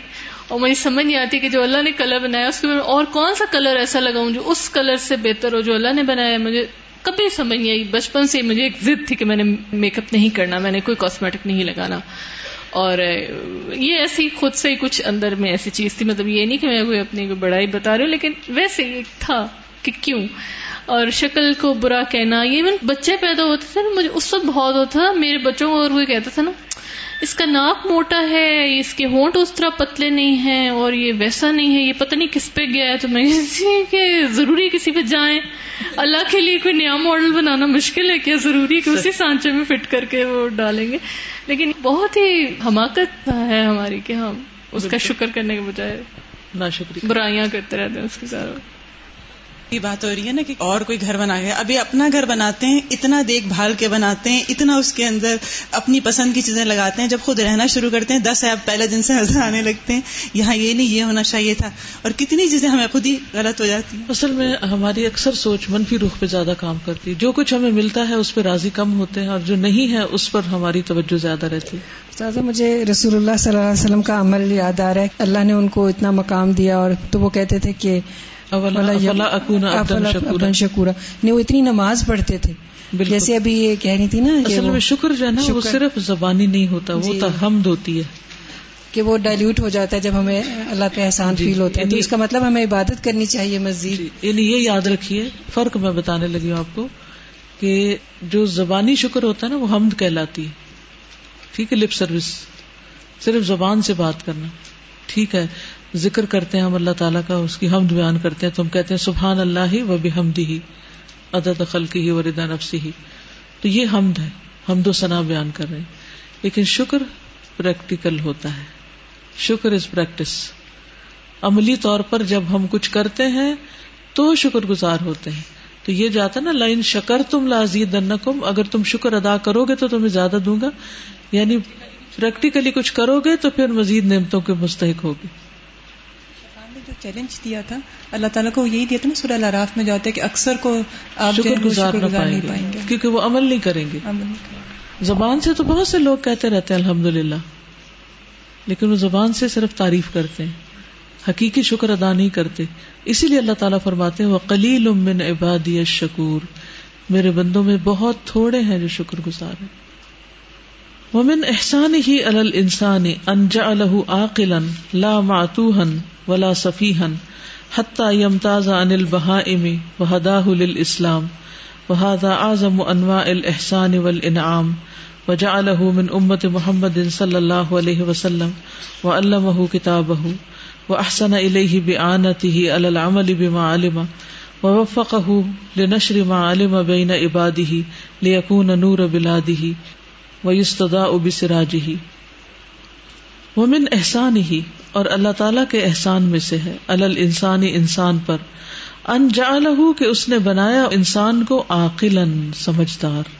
اور مجھے سمجھ نہیں آتی کہ جو اللہ نے کلر بنایا اس کے میں اور کون سا کلر ایسا لگاؤں جو اس کلر سے بہتر ہو جو اللہ نے بنایا, مجھے کبھی سمجھ نہیں آئی. بچپن سے مجھے ایک ضد تھی کہ میں نے میک اپ نہیں کرنا, میں نے کوئی کاسمیٹک نہیں لگانا, اور یہ ایسی خود سے ہی کچھ اندر میں ایسی چیز تھی, مطلب یہ نہیں کہ میں کوئی اپنی کوئی بڑائی بتا رہی ہوں, لیکن ویسے یہ تھا کہ کیوں, اور شکل کو برا کہنا. یہ بچے پیدا ہوتے تھے نا, مجھے اس وقت بہت ہوتا تھا, میرے بچوں کو اور کوئی کہتا تھا نا اس کا ناک موٹا ہے, اس کے ہونٹ اس طرح پتلے نہیں ہیں, اور یہ ویسا نہیں ہے, یہ پتہ نہیں کس پہ گیا ہے. تو میں کسی کہ ضروری کسی پہ جائیں, اللہ کے لیے کوئی نیا ماڈل بنانا مشکل ہے کیا, ضروری کہ اسی سانچے میں فٹ کر کے وہ ڈالیں گے. لیکن بہت ہی حماقت ہے ہماری کہ ہم اس کا شکر کرنے کے بجائے ناشکری برائیاں کرتے رہتے ہیں. اس کے ساتھ یہ بات ہو رہی ہے نا کہ اور کوئی گھر بنا گیا, ابھی اپنا گھر بناتے ہیں, اتنا دیکھ بھال کے بناتے ہیں, اتنا اس کے اندر اپنی پسند کی چیزیں لگاتے ہیں. جب خود رہنا شروع کرتے ہیں دس ایپ پہلے دن سے نظر آنے لگتے ہیں, یہاں یہ نہیں, یہ ہونا چاہیے تھا, اور کتنی چیزیں ہمیں خود ہی غلط ہو جاتی ہیں. اصل میں ہماری اکثر سوچ منفی رخ پہ زیادہ کام کرتی ہے. جو کچھ ہمیں ملتا ہے اس پہ راضی کم ہوتے ہیں, اور جو نہیں ہے اس پر ہماری توجہ زیادہ رہتی ہے. استاذہ مجھے رسول اللہ صلی اللہ علیہ وسلم کا عمل یاد آ رہا ہے, اللہ نے ان کو اتنا مقام دیا, اور تو وہ کہتے تھے کہ افلا شکورا, وہ اتنی نماز پڑھتے تھے. جیسے ابھی یہ کہہ رہی تھی نا, اصل میں شکر جو ہے نا وہ صرف زبانی نہیں ہوتا, وہ تحمد ہوتی ہے کہ وہ ڈائلیوٹ ہو جاتا ہے جب ہمیں اللہ کا احسان فیل ہوتا ہے. تو اس کا مطلب ہمیں عبادت کرنی چاہیے مزید. یعنی یہ یاد رکھیے فرق میں بتانے لگی ہوں آپ کو کہ جو زبانی شکر ہوتا ہے نا وہ حمد کہلاتی ہے, ٹھیک ہے, لپ سروس, صرف زبان سے بات کرنا, ٹھیک ہے, ذکر کرتے ہیں ہم اللہ تعالیٰ کا, اس کی حمد بیان کرتے ہیں, تو ہم کہتے ہیں سبحان اللہ و بحمدہ عدد خلقہ و رضا نفسہ, تو یہ حمد ہے, حمد و ثنا بیان کر رہے ہیں. لیکن شکر پریکٹیکل ہوتا ہے, شکر از پریکٹس, عملی طور پر جب ہم کچھ کرتے ہیں تو شکر گزار ہوتے ہیں. تو یہ جاتا نا لئن شکرتم لازیدنکم, اگر تم شکر ادا کرو گے تو تمہیں زیادہ دوں گا, یعنی پریکٹیکلی کچھ کرو گے تو پھر مزید نعمتوں کے مستحق ہوگے. جو چیلنج دیا تھا اللہ تعالیٰ کو, یہی دیا تھا نا سورہ الاعراف میں, جو آتا ہے کہ اکثر کو آپ شکر گزار نہ پائیں گے کیونکہ وہ عمل نہیں کریں گے. زبان سے تو بہت سے لوگ کہتے رہتے ہیں الحمدللہ, لیکن وہ زبان سے صرف تعریف کرتے ہیں, حقیقی شکر ادا نہیں کرتے. اسی لیے اللہ تعالیٰ فرماتے ہیں وَقَلِيلٌ مِّنْ عِبَادِيَ الشَّكُورُ, میرے بندوں میں بہت تھوڑے ہیں جو شکر گزار ہیں. وَمِنْ إِحْسَانِهِ عَلَى الْإِنسَانِ أَنْ جَعَلَهُ عَاقِلًا لَا مَعْتُوهًا وَلَا سَفِيهًا حَتَّى يَمْتَازَ عَنِ الْبَهَائِمِ وَهَدَاهُ لِلْإِسْلَامِ, وَهَذَا أَعْظَمُ أَنْوَاءِ الْإِحْسَانِ وَالْإِنْعَامِ, وَجَعَلَهُ مِنْ أُمَّةِ مُحَمَّدٍ صَلَّى اللَّهُ عَلَيْهِ وَسَلَّمَ, وَعَلَّمَهُ كِتَابَهُ, وَأَحْسَنَ إِلَيْهِ بِإِعَانَتِهِ عَلَى الْعَمَلِ بِمَا عَلِمَ, وَوَفَّقَهُ لِنَشْرِ مَا عَلِمَ بَيْنَ عِبَادِهِ لِيَكُونَ نُورَ بِلَادِهِ وَيُسْتَضَاءُ بِسِرَاجِهِ. وَمِنْ إِحْسَانِهِ, اور اللہ تعالیٰ کے احسان میں سے ہے, عَلَى الْإِنسَانِ, انسان پر, أَنْ جَعَلَهُ, کہ اس نے بنایا انسان کو عَاقِلًا, سمجھدار.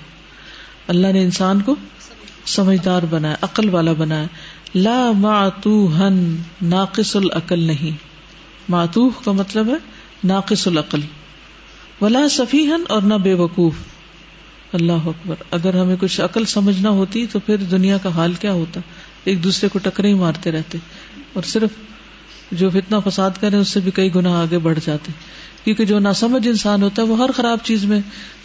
اللہ نے انسان کو سمجھدار بنایا, عقل والا بنایا. لَا مَعْتُوهًا, ناقص العقل نہیں, معتوہ کا مطلب ہے ناقص العقل. وَلَا سَفِيهًا, اور نہ بے وقوف. اللہ اکبر, اگر ہمیں کچھ عقل سمجھنا ہوتی تو پھر دنیا کا حال کیا ہوتا, ایک دوسرے کو ٹکرے ہی مارتے رہتے, اور صرف جو فتنہ فساد کریں اس سے بھی کئی گناہ آگے بڑھ جاتے. کیونکہ جو ناسمجھ انسان ہوتا ہے وہ ہر خراب چیز میں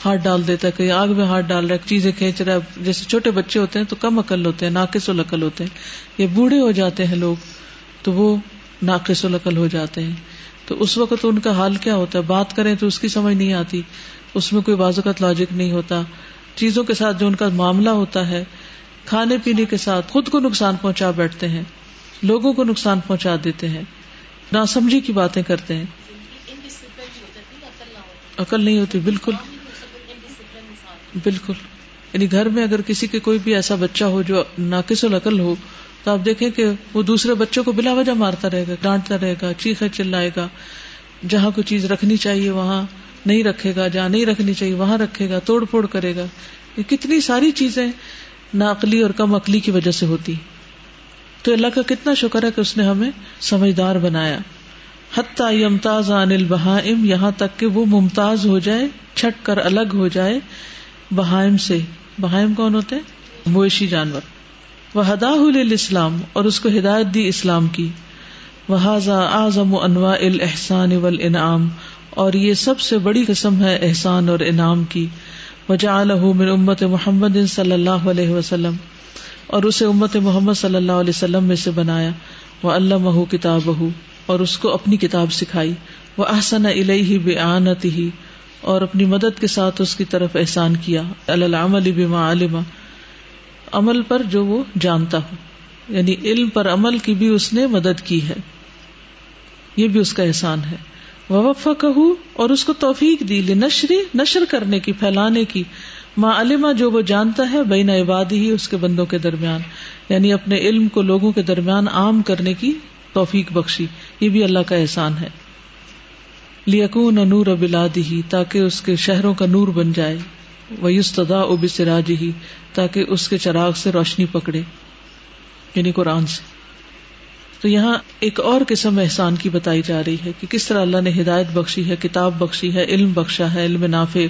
ہاتھ ڈال دیتا ہے, کہیں آگ میں ہاتھ ڈال رہا ہے, چیزیں کھینچ رہا ہے. جیسے چھوٹے بچے ہوتے ہیں تو کم عقل ہوتے ہیں, ناقص العقل ہوتے ہیں, یا بوڑھے ہو جاتے ہیں لوگ تو وہ ناقص العقل ہو جاتے ہیں. تو اس وقت ان کا حال کیا ہوتا ہے, بات کریں تو اس کی سمجھ نہیں آتی, اس میں کوئی بعض اوقات لاجک نہیں ہوتا, چیزوں کے ساتھ جو ان کا معاملہ ہوتا ہے, کھانے پینے کے ساتھ خود کو نقصان پہنچا بیٹھتے ہیں, لوگوں کو نقصان پہنچا دیتے ہیں, ناسمجھی کی باتیں کرتے ہیں, عقل نہیں ہوتی. بالکل بالکل, یعنی گھر میں اگر کسی کے کوئی بھی ایسا بچہ ہو جو ناقص العقل ہو تو آپ دیکھیں کہ وہ دوسرے بچوں کو بلا وجہ مارتا رہے گا, ڈانٹتا رہے گا, چیخے چلائے گا, جہاں کوئی چیز رکھنی چاہیے وہاں نہیں رکھے گا, جہاں نہیں رکھنی چاہیے وہاں رکھے گا, توڑ پھوڑ کرے گا. یہ کتنی ساری چیزیں ناعقلی اور کم عقلی کی وجہ سے ہوتی. تو اللہ کا کتنا شکر ہے کہ اس نے ہمیں سمجھدار بنایا. حتیٰ یمتاز عن البہائم, یہاں تک کہ وہ ممتاز ہو جائے, چھٹ کر الگ ہو جائے بہائم سے. بہائم کون ہوتے ہیں؟ مویشی جانور. وَهَدَاهُ لِلْإِسْلَامِ, اور اس کو ہدایت دی اسلام کی. وَهَذَا أَعْظَمُ أَنْوَاءِ الْإِحْسَانِ وَالْإِنْعَامِ, اور یہ سب سے بڑی قسم ہے احسان اور انعام کی. وَجَعَلَهُ مِنْ أُمَّةِ مُحَمَّدٍ صلی اللہ علیہ وسلم, اور اسے امت محمد صلی اللہ علیہ وسلم میں سے بنایا. وَعَلَّمَهُ كِتَابَهُ, اور اس کو اپنی کتاب سکھائی. وَأَحْسَنَ إِلَيْهِ بِإِعَانَتِهِ, اور اپنی مدد کے ساتھ اس کی طرف احسان کیا. عَلَى الْعَمَلِ بِمَا عَلِمَ, عمل پر جو وہ جانتا ہو، یعنی علم پر عمل کی بھی اس نے مدد کی ہے، یہ بھی اس کا احسان ہے. ووفقہ، اور اس کو توفیق دی، لنشر، نشر کرنے کی، پھیلانے کی، ما علما، جو وہ جانتا ہے، بین عبادی، اس کے بندوں کے درمیان، یعنی اپنے علم کو لوگوں کے درمیان عام کرنے کی توفیق بخشی، یہ بھی اللہ کا احسان ہے. لیکون نور بلادہ، تاکہ اس کے شہروں کا نور بن جائے، ویستضاء بسراجہ، تاکہ اس کے چراغ سے روشنی پکڑے، یعنی قرآن سے. تو یہاں ایک اور قسم احسان کی بتائی جا رہی ہے کہ کس طرح اللہ نے ہدایت بخشی ہے، کتاب بخشی ہے، علم بخشا ہے، علم نافع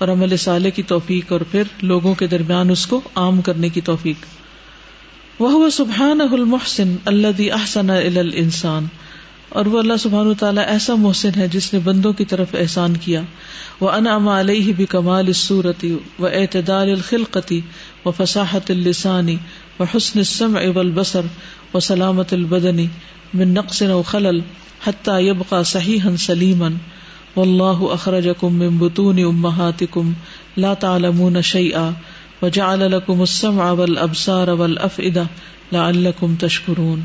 اور عمل صالح کی توفیق، اور پھر لوگوں کے درمیان اس کو عام کرنے کی توفیق. وَهُوَ سُبْحَانَهُ الْمُحْسِنُ الَّذِي أَحْسَنَ إِلَى الْإِنسَانِ، اور وہ اللہ سبحانہ وتعالیٰ ایسا محسن ہے جس نے بندوں کی طرف احسان کیا. وَأَنْعَمَ عَلَيْهِ بِكَمَالِ الصُّورَةِ وَإِعْتِدَالِ الْخِلْقَةِ وَفَصَاحَةِ اللِّسَانِ وَحُسْنِ السَّمْعِ وَالْبَصَرِ وَسَلَامَةِ الْبَدَنِ مِنْ نَقْصٍ أَوْ خَلَلٍ حَتَّى يَبْقَى صَحِيحًا سَلِيمًا. وَاللَّهُ أَخْرَجَكُم مِّن بُطُونِ أُمَّهَاتِكُمْ لَا تَعْلَمُونَ شَيْئًا وَجَعَلَ لَكُمُ السَّمْعَ وَالْأَبْصَارَ وَالْأَفْئِدَةَ لَعَلَّكُمْ تَشْكُرُونَ.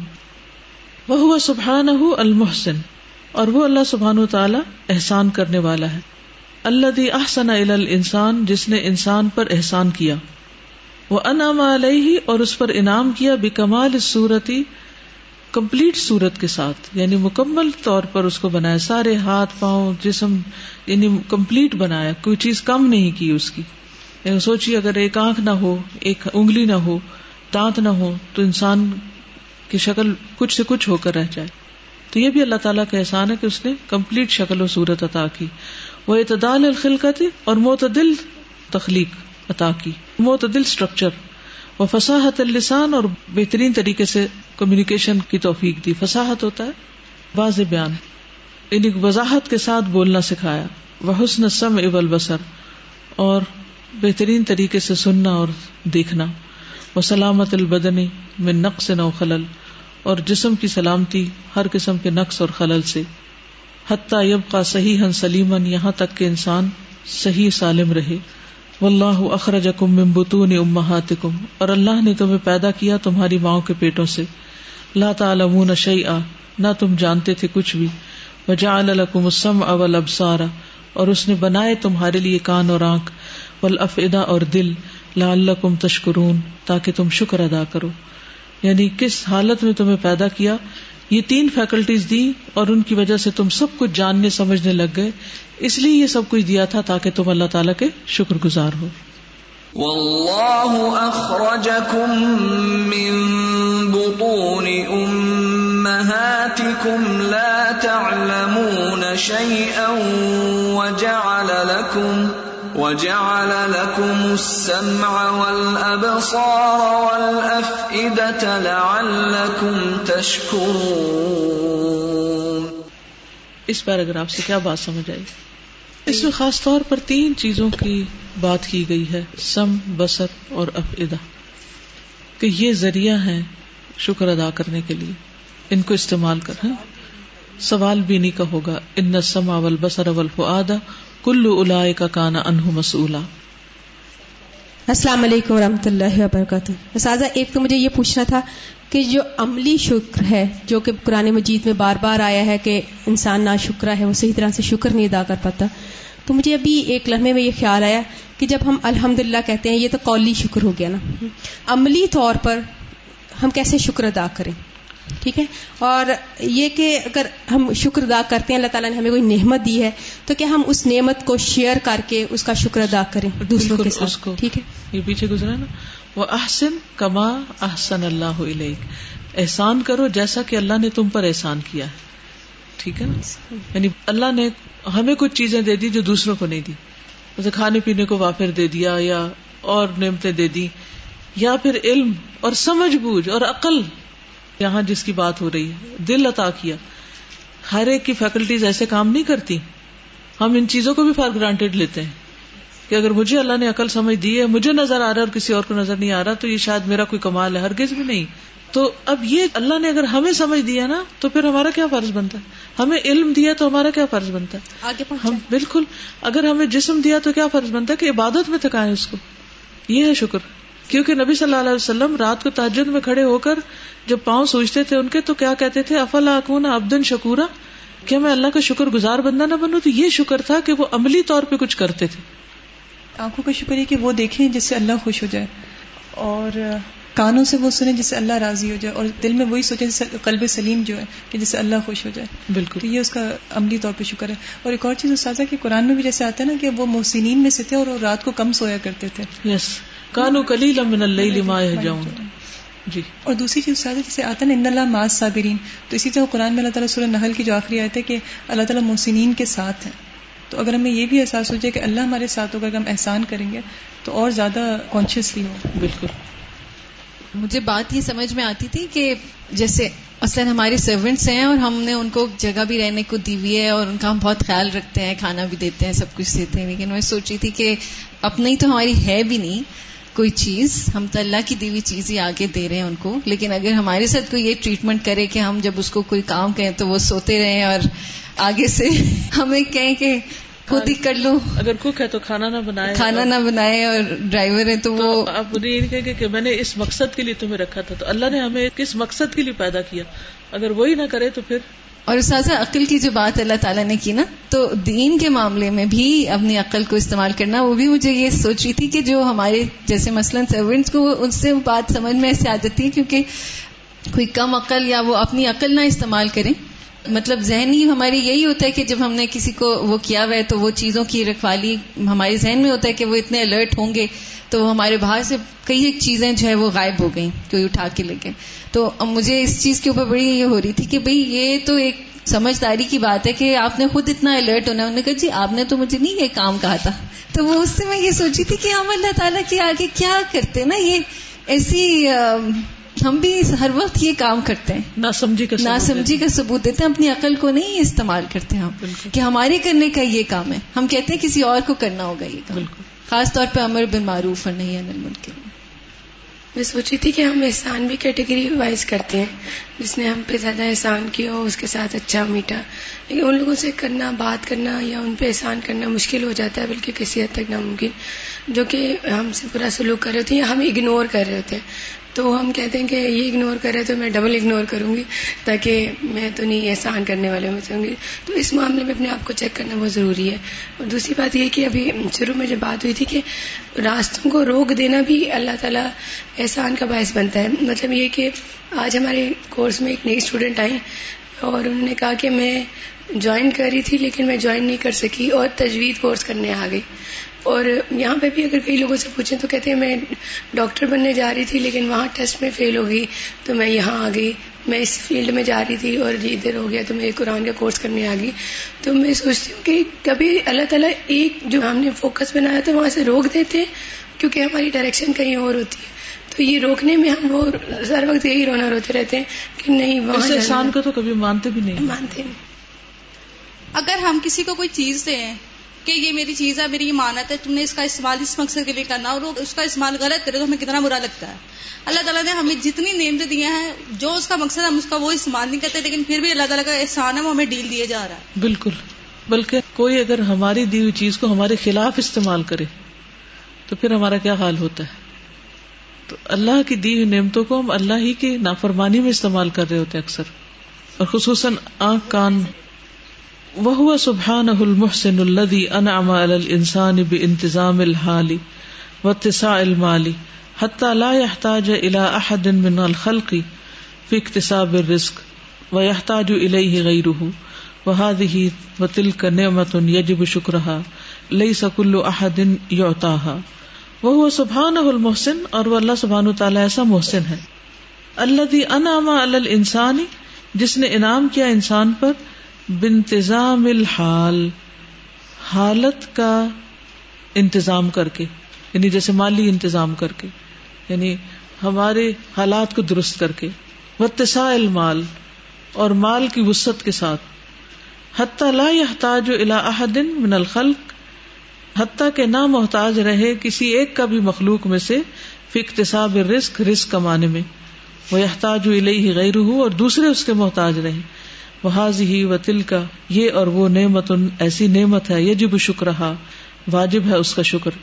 وَهُوَ سُبْحَانَهُ الْمُحْسِنُ، اور وہ اللہ سبحانہ وتعالی احسان کرنے والا ہے. الَّذِي أَحْسَنَ إِلَى الْإِنسَانِ، جس نے انسان پر احسان کیا. وَأَنْعَمَ عَلَيْهِ، اور اس پر انعام کیا، بِكَمَالِ الصُّورَةِ، کمپلیٹ صورت کے ساتھ، یعنی مکمل طور پر اس کو بنایا، سارے ہاتھ پاؤں جسم، یعنی کمپلیٹ بنایا، کوئی چیز کم نہیں کی اس کی. یعنی سوچیے اگر ایک آنکھ نہ ہو، ایک انگلی نہ ہو، دانت نہ ہو، تو انسان کی شکل کچھ سے کچھ ہو کر رہ جائے. تو یہ بھی اللہ تعالیٰ کا احسان ہے کہ اس نے کمپلیٹ شکل و صورت عطا کی. وہ اعتدال الخلقت، اور معتدل تخلیق عطا کی، معتدل سٹرکچر. وہ فصاحت اللسان، اور بہترین طریقے سے کمیونیکیشن کی توفیق دی. فصاحت ہوتا ہے واضح بیان، یعنی وضاحت کے ساتھ بولنا سکھایا. وہ حسن السمع والبصر، اور بہترین طریقے سے سننا اور دیکھنا. وسلامت البدن من نقص و خلل، اور جسم کی سلامتی ہر قسم کے نقص اور خلل سے. حتی یبقى صحیحا سلیما، یہاں تک کہ انسان صحیح سالم رہے. واللہ اخرجکم من بطون امہاتکم، اور اللہ نے تمہیں پیدا کیا تمہاری ماؤں کے پیٹوں سے. لا تعلمون شیئا، نہ تم جانتے تھے کچھ بھی. وجعل لکم السمع والابصار، اور اس نے بنائے تمہارے لیے کان اور آنکھ. والافئدہ، اور دل. لعلکم تشکرون، تاکہ تم شکر ادا کرو. یعنی کس حالت میں تمہیں پیدا کیا، یہ تین فیکلٹیز دی، اور ان کی وجہ سے تم سب کچھ جاننے سمجھنے لگ گئے. اس لیے یہ سب کچھ دیا تھا تاکہ تم اللہ تعالیٰ کے شکر گزار ہو. واللہ اخرجکم من بطون امہاتکم لا تعلمون شیئا وجعل لکم وَجَعَلَ لَكُمُ السَّمْعَ وَالْأَبْصَارَ وَالْأَفْئِدَةَ لَعَلَّكُمْ تَشْكُرُونَ. اس پیراگراف سے کیا بات سمجھ آئی؟ اس میں خاص طور پر تین چیزوں کی بات کی گئی ہے، سم، بصر اور افئدہ، کہ یہ ذریعہ ہیں شکر ادا کرنے کے لیے، ان کو استعمال کریں. سوال بھی نہیں کا ہوگا، ان السمع والبصر والفؤاد کل اولئک کان عنہ مسئولا. السلام علیکم ورحمۃ اللہ وبرکاتہ. اساتذہ، ایک تو مجھے یہ پوچھنا تھا کہ جو عملی شکر ہے، جو کہ قرآن مجید میں بار بار آیا ہے کہ انسان ناشکرا ہے، وہ صحیح طرح سے شکر نہیں ادا کر پاتا، تو مجھے ابھی ایک لمحے میں یہ خیال آیا کہ جب ہم الحمدللہ کہتے ہیں، یہ تو قولی شکر ہو گیا نا، عملی طور پر ہم کیسے شکر ادا کریں؟ ٹھیک ہے، اور یہ کہ اگر ہم شکر ادا کرتے ہیں، اللہ تعالیٰ نے ہمیں کوئی نعمت دی ہے، تو کیا ہم اس نعمت کو شیئر کر کے اس کا شکر ادا کریں دوسروں کے ساتھ؟ ٹھیک ہے، یہ پیچھے گزرا نا. وَأَحْسِن كَمَا أَحْسَنَ اللَّهُ إِلَيْكَ، احسان کرو جیسا کہ اللہ نے تم پر احسان کیا ہے. ٹھیک ہے نا، یعنی اللہ نے ہمیں کچھ چیزیں دے دی جو دوسروں کو نہیں دی، جیسے کھانے پینے کو وافر دے دیا، یا اور نعمتیں دے دی، یا پھر علم اور سمجھ بوجھ اور عقل، یہاں جس کی بات ہو رہی ہے، دل عطا کیا. ہر ایک کی فیکلٹیز ایسے کام نہیں کرتی، ہم ان چیزوں کو بھی فار گرانٹیڈ لیتے ہیں کہ اگر مجھے اللہ نے عقل سمجھ دی ہے، مجھے نظر آ رہا ہے اور کسی اور کو نظر نہیں آ رہا، تو یہ شاید میرا کوئی کمال ہے، ہرگز بھی نہیں. تو اب یہ اللہ نے اگر ہمیں سمجھ دیا نا، تو پھر ہمارا کیا فرض بنتا ہے؟ ہمیں علم دیا تو ہمارا کیا فرض بنتا ہے آگے ہم؟ بالکل. اگر ہمیں جسم دیا تو کیا فرض بنتا ہے کہ عبادت میں تھکائیں اس کو؟ یہ ہے شکر. کیونکہ نبی صلی اللہ علیہ وسلم رات کو تہجد میں کھڑے ہو کر جب پاؤں سوجتے تھے ان کے تو کیا کہتے تھے, افلا اکون عبدا شکورا, کہ میں اللہ کا شکر گزار بندہ نہ بنوں. تو یہ شکر تھا کہ وہ عملی طور پہ کچھ کرتے تھے. آنکھوں کا شکر یہ کہ وہ دیکھیں جس سے اللہ خوش ہو جائے, اور کانوں سے وہ سنیں جس سے اللہ راضی ہو جائے, اور دل میں وہی سوچیں جس سے قلب سلیم جو ہے کہ جس سے اللہ خوش ہو جائے. بالکل, تو یہ اس کا عملی طور پہ شکر ہے. اور ایک اور چیز استاذہ کہ قرآن میں بھی جیسے آتا ہے نا کہ وہ محسنین میں سے تھے اور وہ رات کو کم سویا کرتے تھے. یس, کانوا قلیلا من اللیل ما یہجعون. جی, اور دوسری چیز استاذہ جیسے آتا ہے نا ان اللہ مع الصابرین, تو اسی طرح قرآن میں اللہ تعالیٰ سورہ نحل کی جو آخری آیت ہے کہ اللہ تعالیٰ محسنین کے ساتھ ہے. تو اگر ہمیں یہ بھی احساس ہو جائے کہ اللہ ہمارے ساتھ ہوگا, اگر ہم احسان کریں گے تو اور زیادہ کانشیسلی ہو. بالکل, مجھے بات یہ سمجھ میں آتی تھی کہ جیسے اصلاً ہمارے سرونٹس ہیں اور ہم نے ان کو جگہ بھی رہنے کو دی ہوئی ہے اور ان کا ہم بہت خیال رکھتے ہیں, کھانا بھی دیتے ہیں, سب کچھ دیتے ہیں, لیکن میں سوچ رہی تھی کہ اپنی تو ہماری ہے بھی نہیں کوئی چیز, ہم تو اللہ کی دی ہوئی چیز ہی آگے دے رہے ہیں ان کو. لیکن اگر ہمارے ساتھ کوئی یہ ٹریٹمنٹ کرے کہ ہم جب اس کو کوئی کام کہیں تو وہ سوتے رہیں اور آگے سے ہمیں کہیں کہ خود ہی کر لو, اگر کوک ہے تو کھانا نہ بنائے, کھانا نہ بنائے, اور ڈرائیور ہے تو وہ آپ کہیں کہ میں نے اس مقصد کے لیے تمہیں رکھا تھا, تو اللہ نے ہمیں کس مقصد کے لیے پیدا کیا, اگر وہی نہ کرے تو پھر. اور استاذہ عقل کی جو بات اللہ تعالیٰ نے کی نا, تو دین کے معاملے میں بھی اپنی عقل کو استعمال کرنا, وہ بھی مجھے یہ سوچ رہی تھی کہ جو ہمارے جیسے مثلاً سرونٹس کو ان سے بات سمجھ میں ایسے آ جاتی ہے کیونکہ کوئی کم عقل یا وہ اپنی عقل نہ استعمال کریں. مطلب ذہن ہی ہماری یہی ہوتا ہے کہ جب ہم نے کسی کو وہ کیا ہوا ہے تو وہ چیزوں کی رکھوالی ہمارے ذہن میں ہوتا ہے کہ وہ اتنے الرٹ ہوں گے, تو ہمارے باہر سے کئی ایک چیزیں جو ہے وہ غائب ہو گئیں, کوئی اٹھا کے لے گئے. تو مجھے اس چیز کے اوپر بڑی یہ ہو رہی تھی کہ بھئی یہ تو ایک سمجھداری کی بات ہے کہ آپ نے خود اتنا الرٹ ہونا. انہوں نے کہا جی آپ نے تو مجھے نہیں یہ کام کہا تھا. تو وہ اس سے میں یہ سوچی تھی کہ ہم اللہ تعالیٰ کے آگے کیا کرتے نا, یہ ایسی ہم بھی ہر وقت یہ کام کرتے ہیں, ناسمجھی کا ناسمجھی کا ثبوت دیتے ہیں, اپنی عقل کو نہیں استعمال کرتے ہم کہ ہمارے کرنے کا یہ کام ہے, ہم کہتے ہیں کسی اور کو کرنا ہوگا یہ کام, خاص طور پہ امر بن معروف اور نہی عن المنکر. میں سوچی تھی کہ ہم احسان بھی کیٹیگری وائز کرتے ہیں, جس نے ہم پہ زیادہ احسان کیا ہو اس کے ساتھ اچھا میٹھا, لیکن ان لوگوں سے کرنا بات کرنا یا ان پہ احسان کرنا مشکل ہو جاتا ہے, بلکہ کسی حد تک ناممکن, جو کہ ہم سے برا سلوک کر رہے ہوتے ہیں یا ہم اگنور کر رہے ہوتے ہیں. تو ہم کہتے ہیں کہ یہ اگنور کر رہے تو میں ڈبل اگنور کروں گی تاکہ میں تو نہیں احسان کرنے والے میں سے ہوں گی. تو اس معاملے میں اپنے آپ کو چیک کرنا بہت ضروری ہے. اور دوسری بات یہ کہ ابھی شروع میں جو بات ہوئی تھی کہ راستوں کو روک دینا بھی اللہ تعالیٰ احسان کا باعث بنتا ہے, مطلب یہ کہ آج ہمارے کورس میں ایک نئی اسٹوڈنٹ آئیں اور انہوں نے کہا کہ میں جوائن کر رہی تھی لیکن میں جوائن نہیں کر سکی اور تجوید کورس کرنے آ گئی. اور یہاں پہ بھی اگر کئی لوگوں سے پوچھیں تو کہتے ہیں میں ڈاکٹر بننے جا رہی تھی لیکن وہاں ٹیسٹ میں فیل ہو گئی تو میں یہاں آ گئی, میں اس فیلڈ میں جا رہی تھی اور یہ ادھر ہو گیا تو میں قرآن کا کورس کرنے آ گئی. تو میں سوچتی ہوں کہ کبھی اللہ تعالیٰ ایک جو ہم نے فوکس بنایا تھا وہاں سے روک دیتے ہیں کیونکہ ہماری ڈائریکشن کہیں اور ہوتی ہے. تو یہ روکنے میں ہم وہ ہر وقت یہی رونا روتے رہتے ہیں کہ نہیں, وہاں احسان کو تو کبھی مانتے بھی نہیں مانتے نہیں. اگر ہم کسی کو کوئی چیز دیں کہ یہ میری چیز ہے, میری امانت ہے, تم نے اس کا استعمال اس مقصد کے لیے کرنا, اور وہ اس کا استعمال غلط کرے تو ہمیں کتنا برا لگتا ہے. اللہ تعالیٰ نے ہمیں جتنی نعمتیں دی ہیں جو اس کا مقصد ہم اس کا وہ استعمال نہیں کرتے, لیکن پھر بھی اللہ تعالیٰ کا احسان ہے وہ ہمیں ڈیل دیے جا رہا ہے. بالکل, بلکہ کوئی اگر ہماری دی ہوئی چیز کو ہمارے خلاف استعمال کرے تو پھر ہمارا کیا حال ہوتا ہے. تو اللہ کی دی ہوئی نعمتوں کو ہم اللہ ہی کی نافرمانی میں استعمال کر رہے ہوتے ہیں اکثر, اور خصوصاً آنکھ کان. وَهُوَ سُبْحَانَهُ الْمُحْسِنُ الَّذِي أَنْعَمَ عَلَى الْإِنسَانِ بِانْتِظَامِ الْحَالِ وَاتِّسَاعِ الْمَالِ حَتَّى لَا يَحْتَاجَ إِلَى أَحَدٍ مِّنَ الْخَلْقِ فِي اكْتِسَابِ الرِّزْقِ وَيَحْتَاجُ إِلَيْهِ غَيْرُهُ وَهَذِهِ وَتِلْكَ نِعْمَةٌ يَجِبُ شُكْرَهَا لَيْسَ كُلُّ أَحَدٍ يُعْطَاهَا. وَهُوَ سُبْحَانَهُ الْمُحْسِنُ, اور وہ اللہ سبحانہ وتعالی ایسا محسن ہے, الَّذِي أَنْعَمَ عَلَى الْإِنسَانِ, جس نے انعام کیا انسان پر, بانتظام الحال, حالت کا انتظام کر کے, یعنی جیسے مالی انتظام کر کے, یعنی ہمارے حالات کو درست کر کے, واتساع المال, اور مال کی وسعت کے ساتھ, حتی لا یحتاج الی احد من الخلق, حتیٰ کہ نہ محتاج رہے کسی ایک کا بھی مخلوق میں سے, فی اکتساب الرزق, رزق کمانے میں, ویحتاج الیہ غیرہ, اور دوسرے اس کے محتاج رہے, وَهَذِهِ وَتِلْكَ, یہ اور وہ نعمت ایسی نعمت ہے, یجب شکرہا, واجب ہے اس کا شکر,